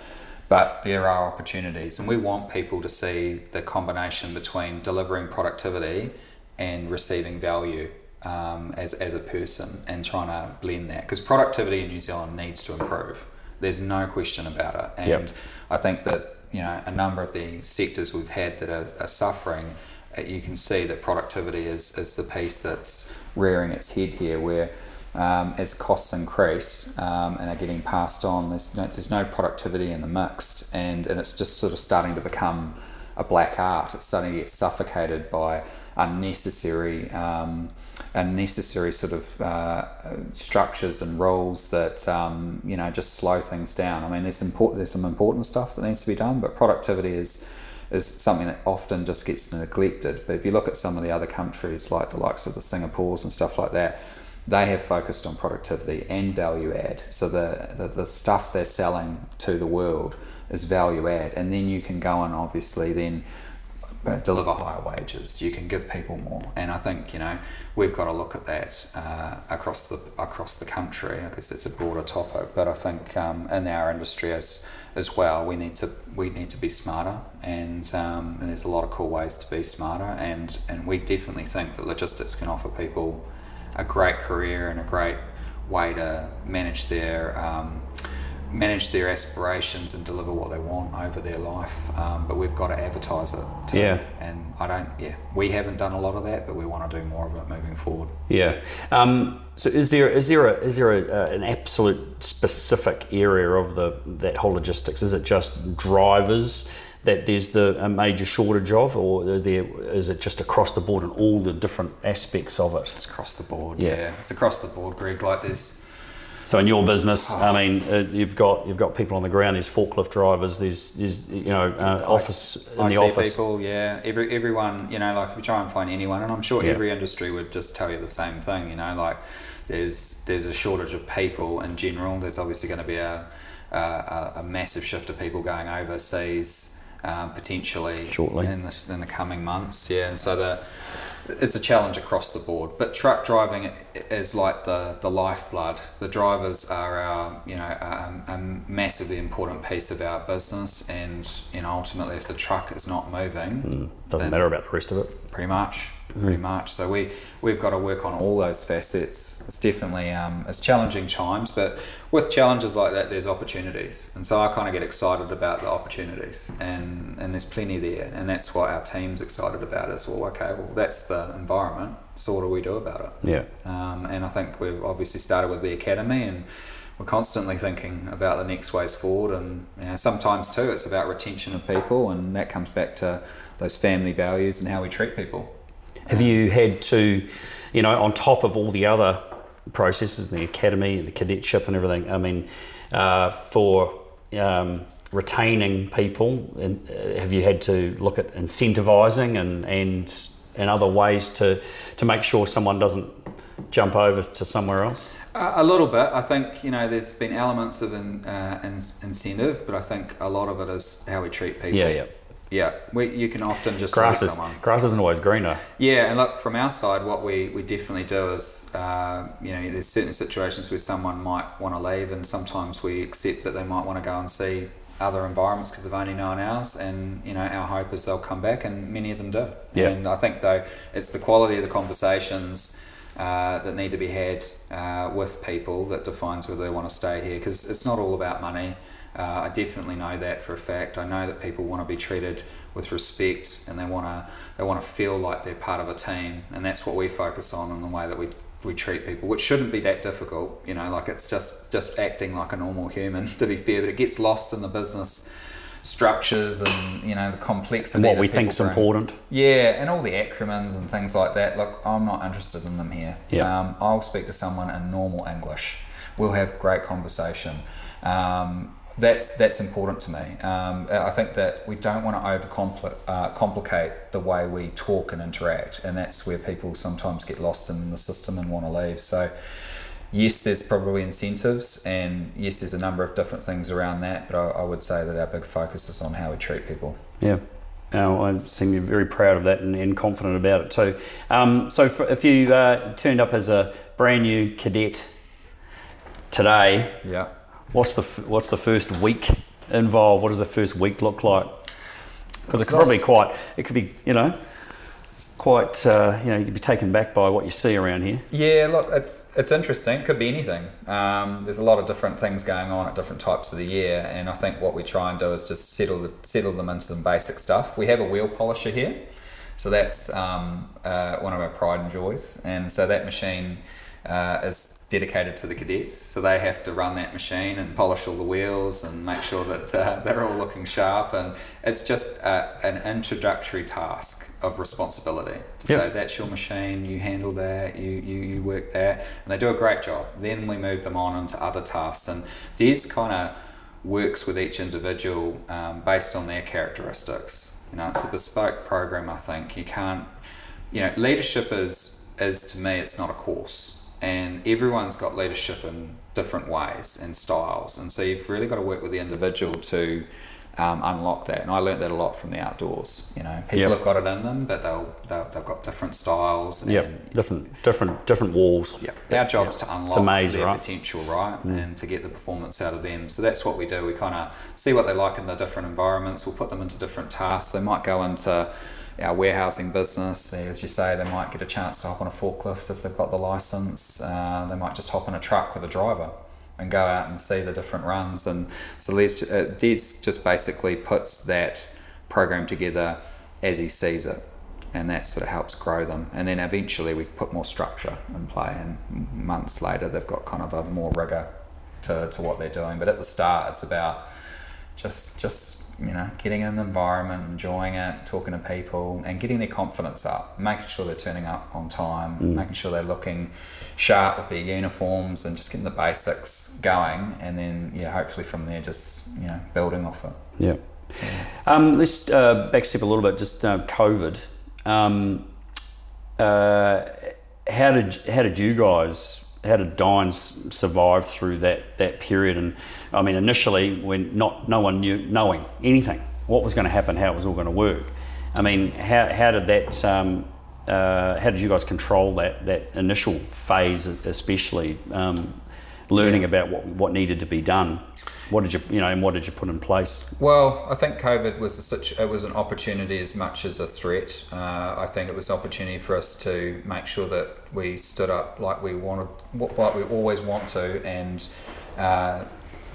But there are opportunities, and we want people to see the combination between delivering productivity and receiving value um, as, as a person, and trying to blend that, because productivity in New Zealand needs to improve. There's no question about it. And yep. I think that, you know, a number of the sectors we've had that are, are suffering, you can see that productivity is, is the piece that's rearing its head here, where Um, as costs increase um, and are getting passed on, there's no, there's no productivity in the mix, and, and it's just sort of starting to become a black art. It's starting to get suffocated by unnecessary um, unnecessary sort of uh, structures and roles that um, you know, just slow things down. I mean, there's important there's some important stuff that needs to be done, but productivity is is something that often just gets neglected. But if you look at some of the other countries, like the likes of the Singapores and stuff like that, they have focused on productivity and value add. So the, the, the stuff they're selling to the world is value add. And then you can go and obviously then deliver higher wages. You can give people more. And I think, you know, we've got to look at that uh, across the across the country. I guess it's a broader topic, but I think um, in our industry as as well, we need to we need to be smarter. And, um, and there's a lot of cool ways to be smarter. And, and we definitely think that logistics can offer people a great career and a great way to manage their um, manage their aspirations and deliver what they want over their life. Um, but we've got to advertise it too. Yeah. And I don't. Yeah, we haven't done a lot of that, but we want to do more of it moving forward. Yeah. Um, so is there is there a, is there a, uh, an absolute specific area of the that whole logistics? Is it just drivers that there's the a major shortage of, or there is it just across the board in all the different aspects of it? It's across the board. Yeah, yeah. It's across the board, Greg. Like there's. So in your business, oh. I mean, uh, you've got you've got people on the ground. There's forklift drivers. There's there's you know uh, office I T, in the I T office people. Yeah, every everyone. You know, like if you try and find anyone, and I'm sure yeah. every industry would just tell you the same thing. You know, like there's there's a shortage of people in general. There's obviously going to be a a, a massive shift of people going overseas. Um, potentially shortly in the, in the coming months, yeah. And so the it's a challenge across the board. But truck driving is like the the lifeblood. The drivers are our you know a, a massively important piece of our business. And you know ultimately, if the truck is not moving, mm. doesn't matter about the rest of it. Pretty much, mm. pretty much. So we we've got to work on all those facets. It's definitely um, it's challenging times, but with challenges like that, there's opportunities. And so I kind of get excited about the opportunities, and, and there's plenty there. And that's what our team's excited about is, well, okay, well, that's the environment. So what do we do about it? Yeah. Um, and I think we've obviously started with the academy, and we're constantly thinking about the next ways forward. And you know, sometimes too, it's about retention of people, and that comes back to those family values and how we treat people. Have you had to, you know, on top of all the other processes, the academy, the cadetship and everything, I mean, uh, for um, retaining people, and uh, have you had to look at incentivising and, and and other ways to, to make sure someone doesn't jump over to somewhere else? Uh, a little bit. I think, you know, there's been elements of an uh, incentive, but I think a lot of it is how we treat people. Yeah, yeah. Yeah, we, you can often just grass is, someone. Grass isn't always greener. Yeah, and look, from our side, what we, we definitely do is, uh, you know, there's certain situations where someone might want to leave, and sometimes we accept that they might want to go and see other environments because they've only known ours, and, you know, our hope is they'll come back, and many of them do. Yeah. And I think, though, it's the quality of the conversations Uh, that need to be had uh, with people that defines whether they want to stay here, because it's not all about money. Uh, I definitely know that for a fact. I know that people want to be treated with respect, and they want to they want to feel like they're part of a team, and that's what we focus on in the way that we we treat people, which shouldn't be that difficult. You know, like it's just just acting like a normal human, to be fair, but it gets lost in the business structures and, you know, the complexity and what we think's important. Yeah, and all the acronyms and things like that. Look, I'm not interested in them here. Yeah. Um, I'll speak to someone in normal English. We'll have great conversation. Um, that's that's important to me. Um, I think that we don't want to overcomplicate uh, complicate the way we talk and interact, and that's where people sometimes get lost in the system and want to leave. So, yes, there's probably incentives, and yes, there's a number of different things around that, but I, I would say that our big focus is on how we treat people. Yeah, oh, I seem to be very proud of that and, and confident about it too. Um, so for, if you uh, turned up as a brand new cadet today, yeah, what's the what's the first week involved? What does the first week look like? Because it could probably quite, it could be, you know, quite uh, you know, you could be taken back by what you see around here. Yeah, look, it's it's interesting. It could be anything. Um, there's a lot of different things going on at different types of the year, and I think what we try and do is just settle the, settle them into some basic stuff. We have a wheel polisher here, so that's um, uh, one of our pride and joys, and so that machine uh, is dedicated to the cadets. So they have to run that machine and polish all the wheels and make sure that uh, they're all looking sharp, and it's just uh, an introductory task of responsibility. Yep. So that's your machine, you handle that, you, you you work that, and they do a great job. Then we move them on into other tasks, and Des kind of works with each individual um, based on their characteristics. You know, it's a bespoke program, I think. You can't, you know, leadership is, is to me, it's not a course, and everyone's got leadership in different ways and styles, and so you've really got to work with the individual to Um, unlock that, and I learnt that a lot from the outdoors. You know, people yep. have got it in them, but they'll, they'll they've got different styles. Yeah, different different different walls. Yeah, our job's yep. to unlock amazing, their right? potential, right, mm. and to get the performance out of them. So that's what we do. We kind of see what they like in the different environments. We'll put them into different tasks. They might go into our warehousing business, as you say. They might get a chance to hop on a forklift if they've got the license. Uh, they might just hop on a truck with a driver and go out and see the different runs. And so Les, uh, Des just basically puts that program together as he sees it, and that sort of helps grow them. And then eventually we put more structure in play, and months later they've got kind of a more rigor to, to what they're doing. But at the start, it's about just, just you know, getting in the environment, enjoying it, talking to people, and getting their confidence up, making sure they're turning up on time, mm. making sure they're looking sharp with their uniforms, and just getting the basics going. And then, yeah, hopefully from there, just, you know, building off it. Yeah. yeah. Um, let's uh, backstep a little bit, just uh, COVID. Um, uh, how did how did you guys, how did Dynes survive through that, that period? And I mean, initially, when not no one knew knowing anything, what was going to happen, how it was all going to work. I mean, how how did that? Um, uh, how did you guys control that that initial phase, especially um, learning yeah. about what what needed to be done? What did you you know, and what did you put in place? Well, I think COVID was a such it was an opportunity as much as a threat. Uh, I think it was an opportunity for us to make sure that we stood up like we wanted, like we always want to, and uh,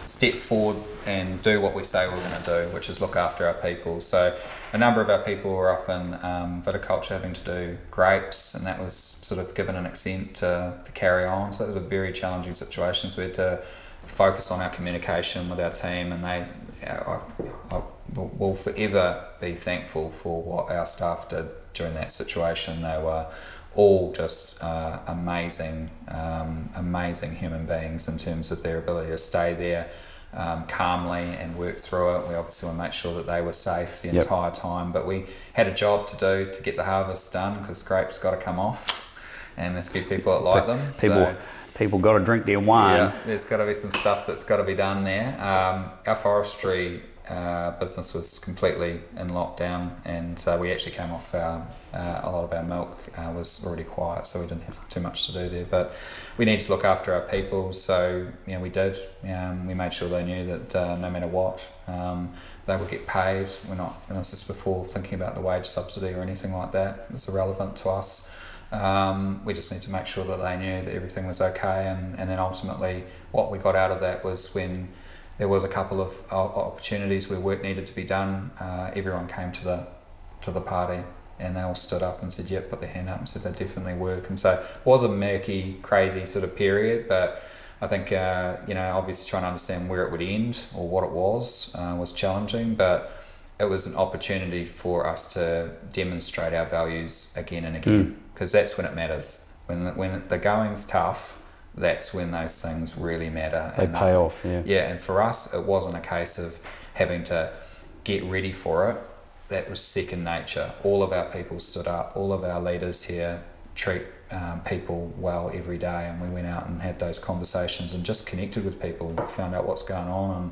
step forward and do what we say we're going to do, which is look after our people. So a number of our people were up in um, viticulture having to do grapes, and that was sort of given an exempt to, to carry on. So it was a very challenging situation. So we had to focus on our communication with our team, and they I, I will forever be thankful for what our staff did during that situation. They were all just uh, amazing, um, amazing human beings in terms of their ability to stay there um, calmly and work through it. We obviously want to make sure that they were safe the yep. entire time, but we had a job to do to get the harvest done, because grapes got to come off, and there's a few people that like them. People, so, people got to drink their wine. Yeah, there's got to be some stuff that's got to be done there. Um, our forestry uh, business was completely in lockdown, and uh, we actually came off our, uh, a lot of our milk uh, was already quiet, so we didn't have too much to do there. But we needed to look after our people, so you know, we did. Um, we made sure they knew that uh, no matter what, um, they would get paid. We're not, and this is before thinking about the wage subsidy or anything like that. It's irrelevant to us. Um, we just need to make sure that they knew that everything was okay, and, and then ultimately what we got out of that was when there was a couple of opportunities where work needed to be done, uh, everyone came to the to the party and they all stood up and said, yep, put their hand up and said they definitely work. And so it was a murky, crazy sort of period, but I think, uh, you know, obviously trying to understand where it would end or what it was uh, was challenging, but it was an opportunity for us to demonstrate our values again and again. Mm. Because that's when it matters. When the, when the going's tough, that's when those things really matter. They and pay nothing. off, yeah. Yeah, and for us, it wasn't a case of having to get ready for it. That was second nature. All of our people stood up. All of our leaders here treat um, people well every day. And we went out and had those conversations and just connected with people, found out what's going on. And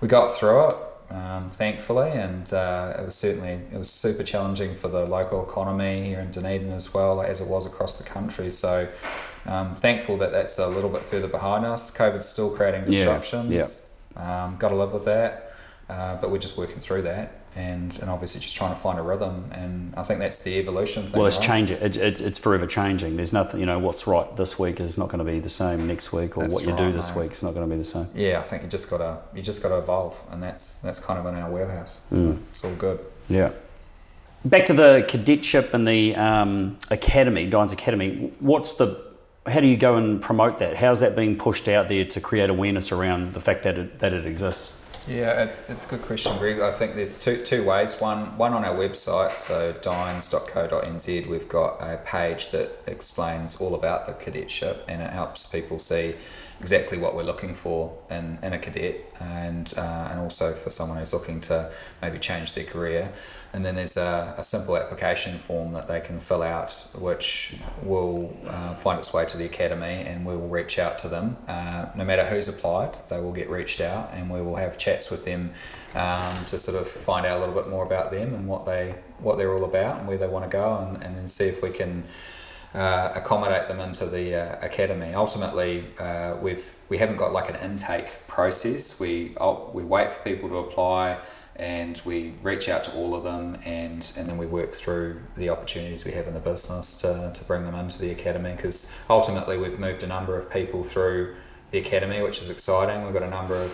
we got through it. Um, thankfully, and uh, it was certainly it was super challenging for the local economy here in Dunedin as well as it was across the country. So um, thankful that that's a little bit further behind us. COVID's still creating disruptions. Yeah, yeah. Um, got to live with that, uh, but we're just working through that, and, and obviously just trying to find a rhythm. And I think that's the evolution thing. Well, it's right? changing. It, it, it's forever changing. There's nothing, you know, what's right this week is not going to be the same next week, or that's what you right, do this mate. week is not going to be the same. Yeah, I think you just gotta you just gotta evolve, and that's that's kind of in our wheelhouse. Mm. It's all good. Yeah. Back to the cadetship and the um, academy, Dynes Academy. What's the how do you go and promote that? How's that being pushed out there to create awareness around the fact that it, that it exists? Yeah, it's it's a good question, Greg. I think there's two two ways. One one on our website, so dynes dot co dot n z, we've got a page that explains all about the cadetship, and it helps people see exactly what we're looking for in, in a cadet, and uh, and also for someone who's looking to maybe change their career. And then there's a, a simple application form that they can fill out, which will uh, find its way to the academy, and we will reach out to them. Uh, no matter who's applied, they will get reached out, and we will have chats with them um, to sort of find out a little bit more about them and what they what they're all about and where they want to go, and, and then see if we can Uh, accommodate them into the uh, academy. Ultimately, uh, we've we haven't got like an intake process. We we wait for people to apply, and we reach out to all of them, and, and then we work through the opportunities we have in the business to to bring them into the academy. Because ultimately, we've moved a number of people through the academy, which is exciting. We've got a number of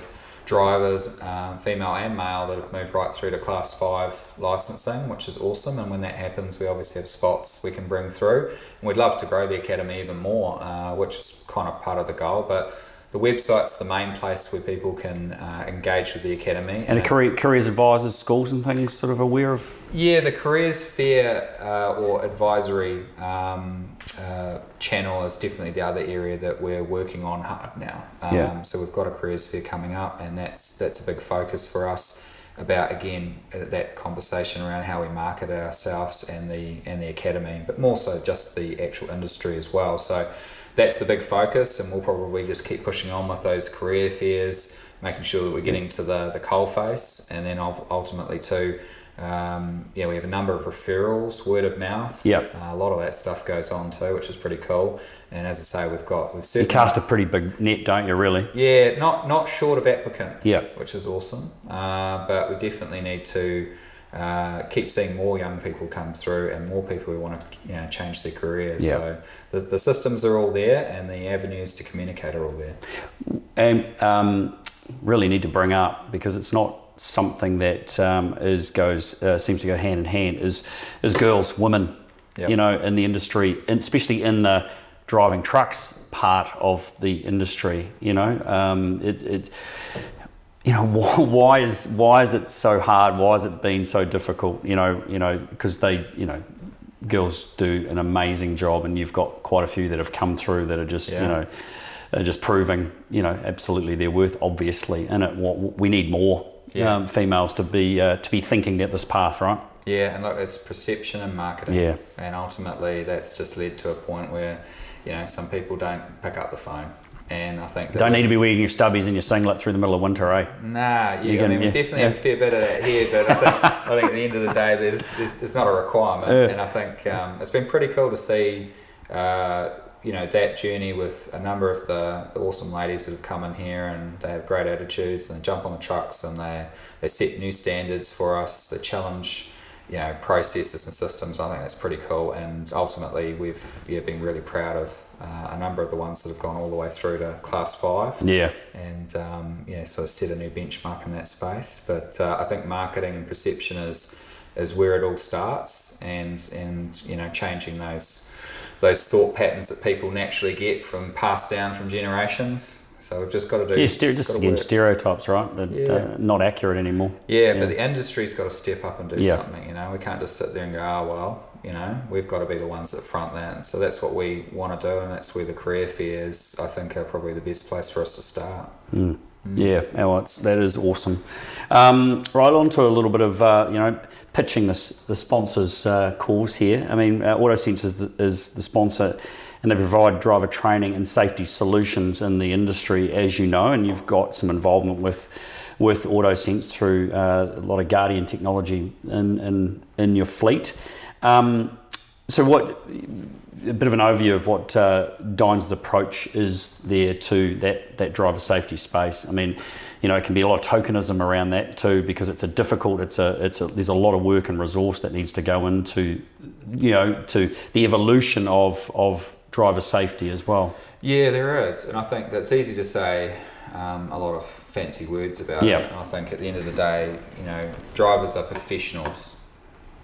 drivers, um, female and male, that have moved right through to class five licensing, which is awesome. And when that happens, we obviously have spots we can bring through, and we'd love to grow the academy even more, uh, which is kind of part of the goal. But the website's the main place where people can uh, engage with the academy. And the career, careers advisors, schools and things sort of aware of? Yeah, the careers fair uh, or advisory um, uh, channel is definitely the other area that we're working on hard now. Um, yeah. So we've got a careers fair coming up, and that's that's a big focus for us about, again, that conversation around how we market ourselves and the and the academy, but more so just the actual industry as well. So that's the big focus, and we'll probably just keep pushing on with those career fairs, making sure that we're getting to the, the coal face. And then ultimately too, um, yeah, we have a number of referrals, word of mouth. Yep. Uh, a lot of that stuff goes on too, which is pretty cool. And as I say, we've got... we've certainly, you cast a pretty big net, don't you, really? Yeah, not, not short of applicants, yep, which is awesome. Uh, but we definitely need to Uh, keep seeing more young people come through, and more people who want to, you know, change their careers. Yeah. So the, the systems are all there, and the avenues to communicate are all there. And um, really need to bring up, because it's not something that um, is goes uh, seems to go hand in hand, is is girls, women, yep, you know, in the industry, and especially in the driving trucks part of the industry. You know, um, it. it You know, why is why is it so hard? Why has it been so difficult? You know, you know, because they, you know, girls do an amazing job, and you've got quite a few that have come through that are just, yeah, you know, are just proving, you know, absolutely their worth. Obviously, and it what we need more, yeah, um, females to be uh, to be thinking at this path, right? Yeah, and look, it's perception and marketing, yeah, and ultimately that's just led to a point where, you know, some people don't pick up the phone. And I think don't need to be wearing your stubbies and your singlet through the middle of winter, eh? Nah, yeah, you can, I mean, yeah, we definitely yeah. have a fair bit of that here, but I think, I think at the end of the day, there's there's, there's not a requirement, yeah. and I think um, it's been pretty cool to see, uh, you know, that journey with a number of the, the awesome ladies that have come in here, and they have great attitudes, and they jump on the trucks, and they they set new standards for us, they challenge, you know, processes and systems. I think that's pretty cool, and ultimately we've yeah been really proud of. Uh, a number of the ones that have gone all the way through to class five, yeah, and um, yeah, so I set a new benchmark in that space. But uh, I think marketing and perception is is where it all starts, and and you know, changing those those thought patterns that people naturally get from passed down from generations. So we've just got to do yeah, st- just again stereotypes, right? That, yeah. uh, not accurate anymore. Yeah, yeah, but the industry's got to step up and do yeah. something. You know, we can't just sit there and go, oh well. You know, we've got to be the ones that front that. And so that's what we want to do, and that's where the career fairs, I think, are probably the best place for us to start. Mm. Mm. Yeah, well, it's, that is awesome. Um, right on to a little bit of, uh, you know, pitching this, the sponsors' uh, calls here. I mean, uh, AutoSense is the, is the sponsor, and they provide driver training and safety solutions in the industry, as you know, and you've got some involvement with with AutoSense through uh, a lot of Guardian technology in, in, in your fleet. Um, so what, a bit of an overview of what uh, Dynes' approach is there to that, that driver safety space. I mean, you know, it can be a lot of tokenism around that too, because it's a difficult, it's a, it's a, there's a lot of work and resource that needs to go into, you know, to the evolution of, of driver safety as well. Yeah, there is. And I think that's easy to say um, a lot of fancy words about yeah. it. And I think at the end of the day, you know, drivers are professionals.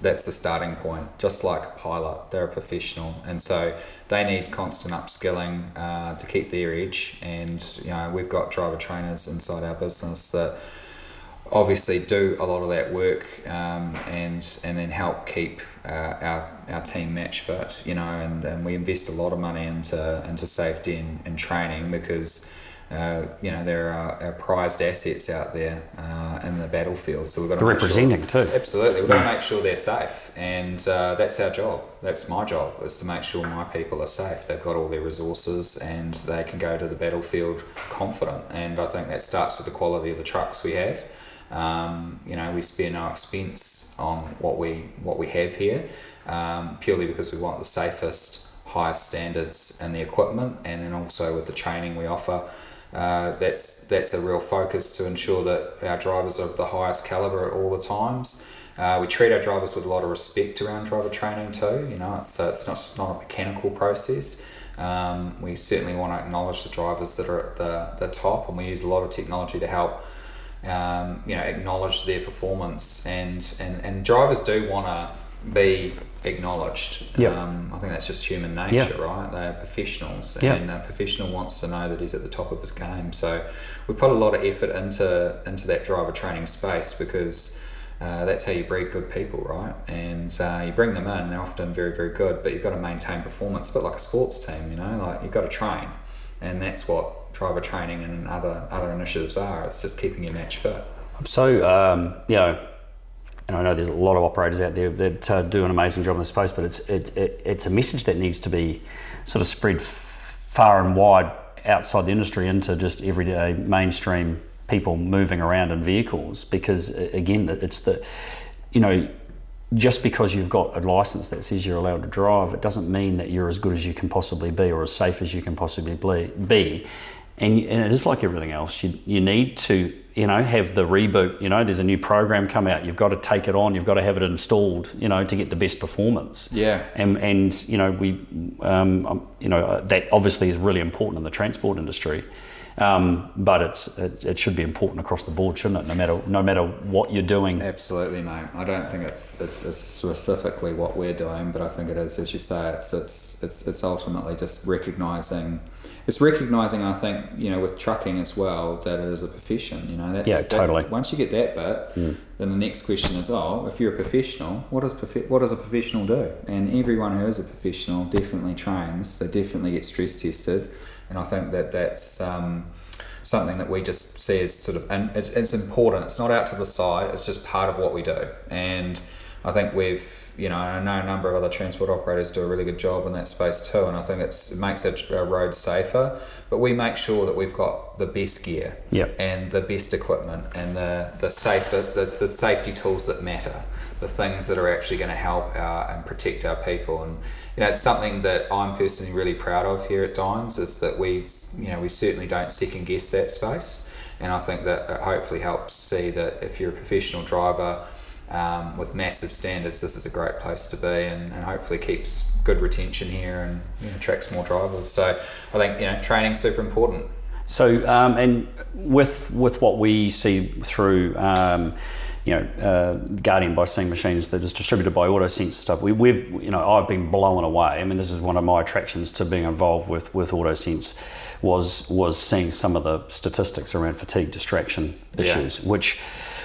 That's the starting point. Just like a pilot, they're a professional, and so they need constant upskilling uh, to keep their edge. And you know, we've got driver trainers inside our business that obviously do a lot of that work, um, and and then help keep uh, our our team match fit. You know, and, and we invest a lot of money into into safety and, and training because. Uh, you know, there are, are prized assets out there uh, in the battlefield, so we've got to representing sure, too. Absolutely, we've got to make sure they're safe, and uh, that's our job. That's my job, is to make sure my people are safe. They've got all their resources, and they can go to the battlefield confident. And I think that starts with the quality of the trucks we have. Um, you know, we spare no expense on what we what we have here, um, purely because we want the safest, highest standards in the equipment, and then also with the training we offer. Uh, that's that's a real focus to ensure that our drivers are of the highest calibre at all the times. Uh, we treat our drivers with a lot of respect around driver training too. You know, it's uh, it's not not a mechanical process. Um, we certainly want to acknowledge the drivers that are at the, the top, and we use a lot of technology to help um, you know acknowledge their performance. And and, and drivers do want to be acknowledged. Yep. Um, I think that's just human nature, yep. right? They're professionals, yep. and a professional wants to know that he's at the top of his game. So we put a lot of effort into into that driver training space because uh, that's how you breed good people, right? And uh, you bring them in, they're often very, very good, but you've got to maintain performance, a bit like a sports team, you know, like you've got to train. And that's what driver training and other, other initiatives are. It's just keeping your match fit. So, um, you know, and I know there's a lot of operators out there that uh, do an amazing job in this space, but it's it, it, it's a message that needs to be sort of spread f- far and wide outside the industry into just everyday mainstream people moving around in vehicles. Because again, it's the, you know, just because you've got a license that says you're allowed to drive, it doesn't mean that you're as good as you can possibly be or as safe as you can possibly be. And, and it is like everything else. You you need to, you know, have the reboot. You know, there's a new program come out. You've got to take it on. You've got to have it installed, you know, to get the best performance. Yeah. And, and you know, we, um, you know, that obviously is really important in the transport industry. Um, but it's it, it should be important across the board, shouldn't it? No matter no matter what you're doing. Absolutely, mate. I don't think it's it's, it's specifically what we're doing, but I think it is, as you say, it's it's it's, it's ultimately just recognising. It's recognising, I think, you know, with trucking as well, that it is a profession. You know, that's, yeah, totally. That's, once you get that bit, mm. then the next question is, oh, if you're a professional, what does prof- what does a professional do? And everyone who is a professional definitely trains. They definitely get stress tested, and I think that that's um, something that we just see as sort of, and it's, it's important. It's not out to the side. It's just part of what we do, and I think we've, you know, I know a number of other transport operators do a really good job in that space too, and I think it's, it makes our, our roads safer, but we make sure that we've got the best gear, yep, and the best equipment and the, the, safe, the, the, the safety tools that matter, the things that are actually going to help our, and protect our people. And, you know, it's something that I'm personally really proud of here at Dynes, is that we, you know, we certainly don't second guess that space. And I think that it hopefully helps see that if you're a professional driver um, with massive standards, this is a great place to be, and, and hopefully keeps good retention here and, you know, attracts more drivers. So I think, you know, training's super important. So um, and with with what we see through um, you know uh, Guardian by Seeing Machines that is distributed by AutoSense and stuff, we, we've you know I've been blown away. I mean, this is one of my attractions to being involved with with AutoSense. was was seeing some of the statistics around fatigue distraction issues, yeah, which,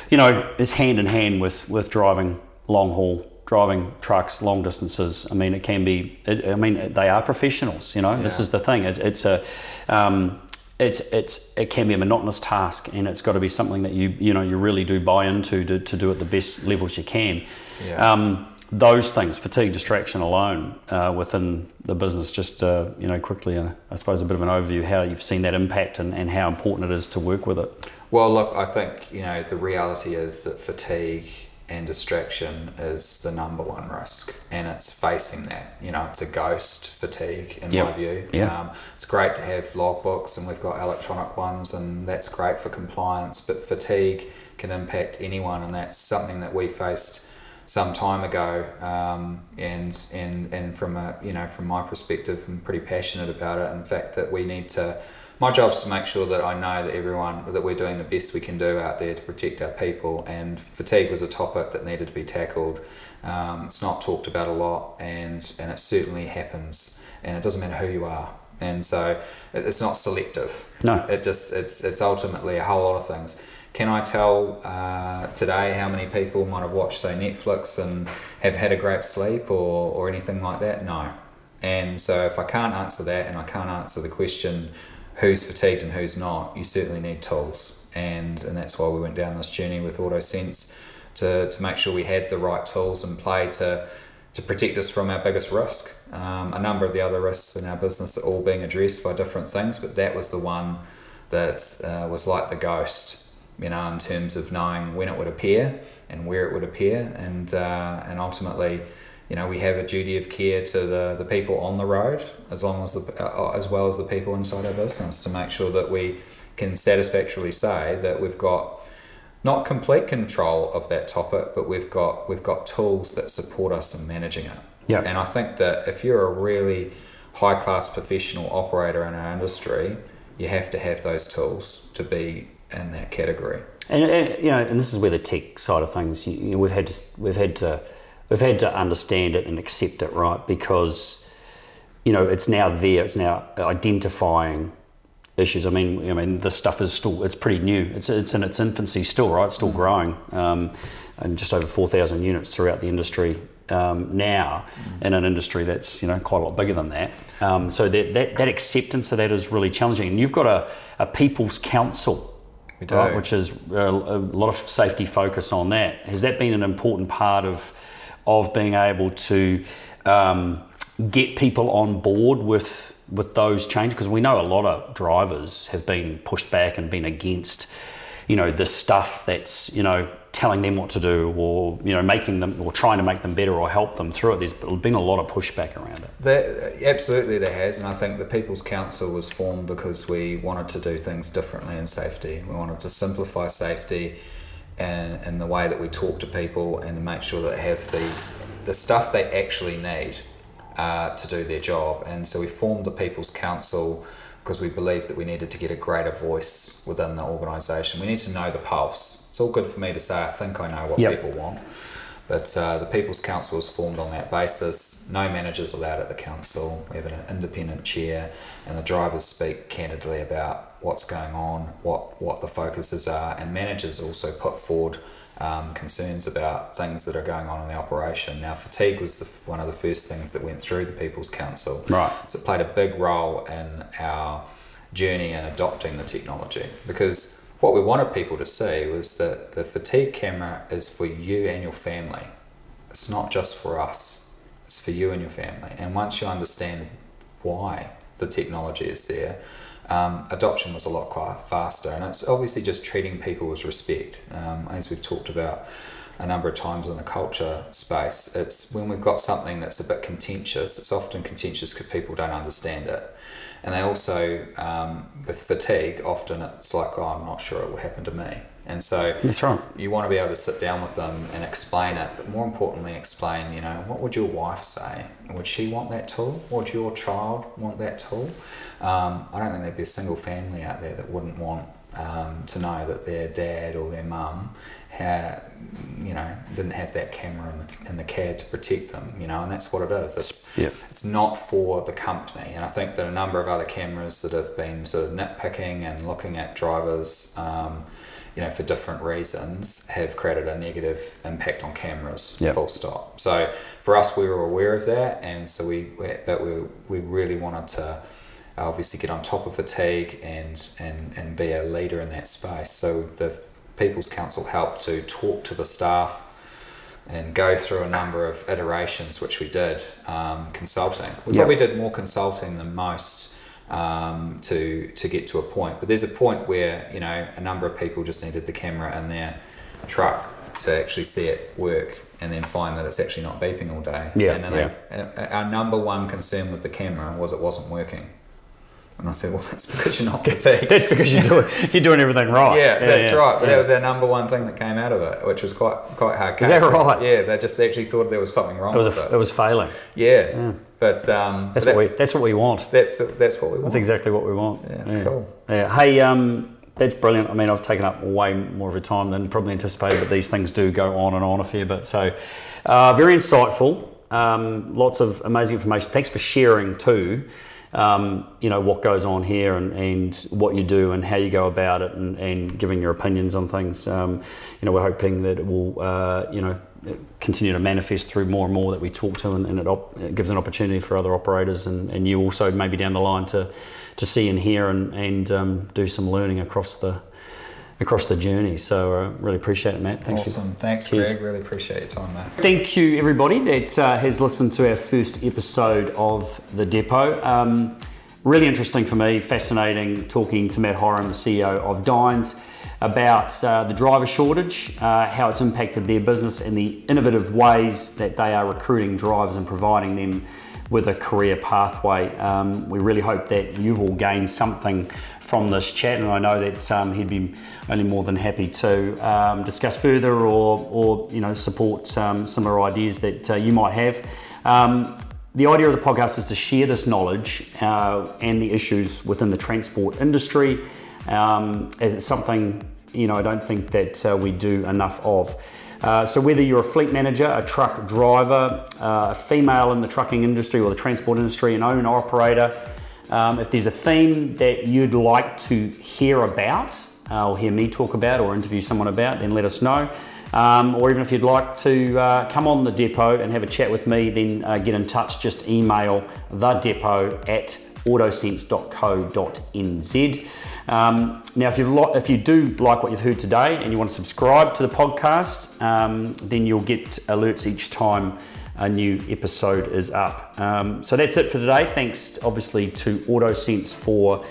you know, is hand in hand with, with driving long haul, driving trucks, long distances. I mean, it can be, it, I mean, they are professionals, you know, yeah, this is the thing. It, it's a, um, it's, it's, it can be a monotonous task, and it's got to be something that you, you know, you really do buy into to, to do at the best levels you can. Yeah. Um, those things, fatigue, distraction alone uh, within the business, just uh, you know quickly, uh, I suppose a bit of an overview how you've seen that impact and, and how important it is to work with it. Well, look, I think you know the reality is that fatigue and distraction is the number one risk, and it's facing that. You know, it's a ghost fatigue in yep. my view. Yeah. Um, it's great to have logbooks, and we've got electronic ones, and that's great for compliance, but fatigue can impact anyone, and that's something that we faced some time ago, um, and and and from a you know from my perspective, I'm pretty passionate about it. In fact, that we need to. My job's to make sure that I know that everyone that we're doing the best we can do out there to protect our people. And fatigue was a topic that needed to be tackled. Um, it's not talked about a lot, and and it certainly happens. And it doesn't matter who you are. And so it, it's not selective. No. It just it's it's ultimately a whole lot of things. Can I tell uh, today how many people might have watched, say, Netflix and have had a great sleep or, or anything like that? No. And so if I can't answer that, and I can't answer the question, who's fatigued and who's not, you certainly need tools. And and that's why we went down this journey with AutoSense to, to make sure we had the right tools in play to, to protect us from our biggest risk. Um, a number of the other risks in our business are all being addressed by different things, but that was the one that uh, was like the ghost. You know, in terms of knowing when it would appear and where it would appear, and uh, and ultimately, you know, we have a duty of care to the, the people on the road, as long as the uh, as well as the people inside our business, to make sure that we can satisfactorily say that we've got not complete control of that topic, but we've got we've got tools that support us in managing it. Yeah. And I think that if you're a really high class professional operator in our industry, you have to have those tools to be in that category, and, and you know, and this is where the tech side of things, you, you know, we've had to, we've had to, we've had to understand it and accept it, right? Because, you know, it's now there. It's now identifying issues. I mean, I mean, this stuff is still, it's pretty new. It's it's in its infancy still, right? It's still mm-hmm. growing, um, and just over four thousand units throughout the industry um, now, mm-hmm. in an industry that's you know quite a lot bigger than that. Um, so that, that that acceptance of that is really challenging. And you've got a, a people's council. We do. Right, which is a, a lot of safety focus on that. Has that been an important part of of being able to um, get people on board with with those changes? Because we know a lot of drivers have been pushed back and been against, you know, the stuff that's you know telling them what to do, or you know making them or trying to make them better or help them through it. There's been a lot of pushback around it. There, absolutely, there has, and I think the People's Council was formed because we wanted to do things differently in safety. We wanted to simplify safety, and and the way that we talk to people, and make sure that they have the the stuff they actually need uh, to do their job. And so we formed the People's Council because we believed that we needed to get a greater voice within the organisation. We need to know the pulse. It's all good for me to say, I think I know what yep. people want, but uh, the People's Council was formed on that basis. No managers allowed at the council. We have an independent chair, and the drivers speak candidly about what's going on, what, what the focuses are, and managers also put forward um, concerns about things that are going on in the operation. Now, fatigue was the, one of the first things that went through the People's Council. Right. So it played a big role in our journey in adopting the technology, because what we wanted people to see was that the fatigue camera is for you and your family. it's not just for us, it's for you and your family. And once you understand why the technology is there, um, adoption was a lot quite faster. And it's obviously just treating people with respect. Um, as we've talked about a number of times in the culture space, it's when we've got something that's a bit contentious, it's often contentious because people don't understand it. And they also, um, with fatigue, often it's like, oh, I'm not sure it will happen to me. And so that's right. You want to be able to sit down with them and explain it, but more importantly, explain, you know, what would your wife say? Would she want that tool? Would your child want that tool? Um, I don't think there'd be a single family out there that wouldn't want um, to know that their dad or their mum had, you know, didn't have that camera in the, in the cab to protect them, you know, and that's what it is. It's, yeah. It's not for the company. And I think that a number of other cameras that have been sort of nitpicking and looking at drivers, um, you know, for different reasons, have created a negative impact on cameras, yep. full stop. So for us, we were aware of that, and so we, but we we really wanted to obviously get on top of fatigue and, and, and be a leader in that space. So the People's Council helped to talk to the staff and go through a number of iterations, which we did, um, consulting. We yep. probably did more consulting than most, um to to get to a point, but there's a point where, you know, a number of people just needed the camera in their truck to actually see it work and then find that it's actually not beeping all day. Yeah, and then yeah. They, our number one concern with the camera was it wasn't working. And I said, well, that's because you're not fatigued. That's because you're doing, you're doing everything right. Yeah, yeah that's yeah, right. But yeah. That was our number one thing that came out of it, which was quite quite hard case. Is that right? Yeah, they just actually thought there was something wrong it was with a, it. It was failing. Yeah. yeah. But um, that's but what that, we that's what we want. That's that's what we want. That's exactly what we want. Yeah, that's yeah. cool. Yeah. Hey, um, that's brilliant. I mean, I've taken up way more of your time than probably anticipated, but these things do go on and on a fair bit. So uh, very insightful. Um, lots of amazing information. Thanks for sharing too. Um, you know, what goes on here and, and what you do and how you go about it and, and giving your opinions on things. Um, you know, we're hoping that it will, uh, you know, continue to manifest through more and more that we talk to, and, and it, op- it gives an opportunity for other operators and, and you also maybe down the line to, to see and hear and, and um, do some learning across the across the journey. So I uh, really appreciate it, Matt. Thanks awesome. For, Thanks, cheers. Greg. Really appreciate your time, Matt. Thank you, everybody, that uh, has listened to our first episode of The Depot. Um, really interesting for me, fascinating talking to Matt Horan, the C E O of Dynes, about uh, the driver shortage, uh, how it's impacted their business and the innovative ways that they are recruiting drivers and providing them with a career pathway. Um, we really hope that you've all gained something from this chat, and I know that um, he'd be only more than happy to um, discuss further or, or you know, support um, similar ideas that uh, you might have. Um, the idea of the podcast is to share this knowledge uh, and the issues within the transport industry, um, as it's something, you know, I don't think that uh, we do enough of. Uh, so whether you're a fleet manager, a truck driver, uh, a female in the trucking industry or the transport industry, an owner operator, Um, if there's a theme that you'd like to hear about, uh, or hear me talk about, or interview someone about, then let us know. Um, or even if you'd like to uh, come on The Depot and have a chat with me, then uh, get in touch. Just email the depot at autosense dot co dot n z. Um, now, if, you've lo- if you do like what you've heard today and you want to subscribe to the podcast, um, then you'll get alerts each time a new episode is up. Um, so that's it for today. Thanks obviously to AutoSense for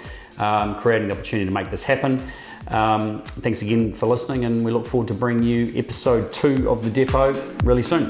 um, creating the opportunity to make this happen. Um, thanks again for listening, and we look forward to bringing you episode two of The Depot really soon.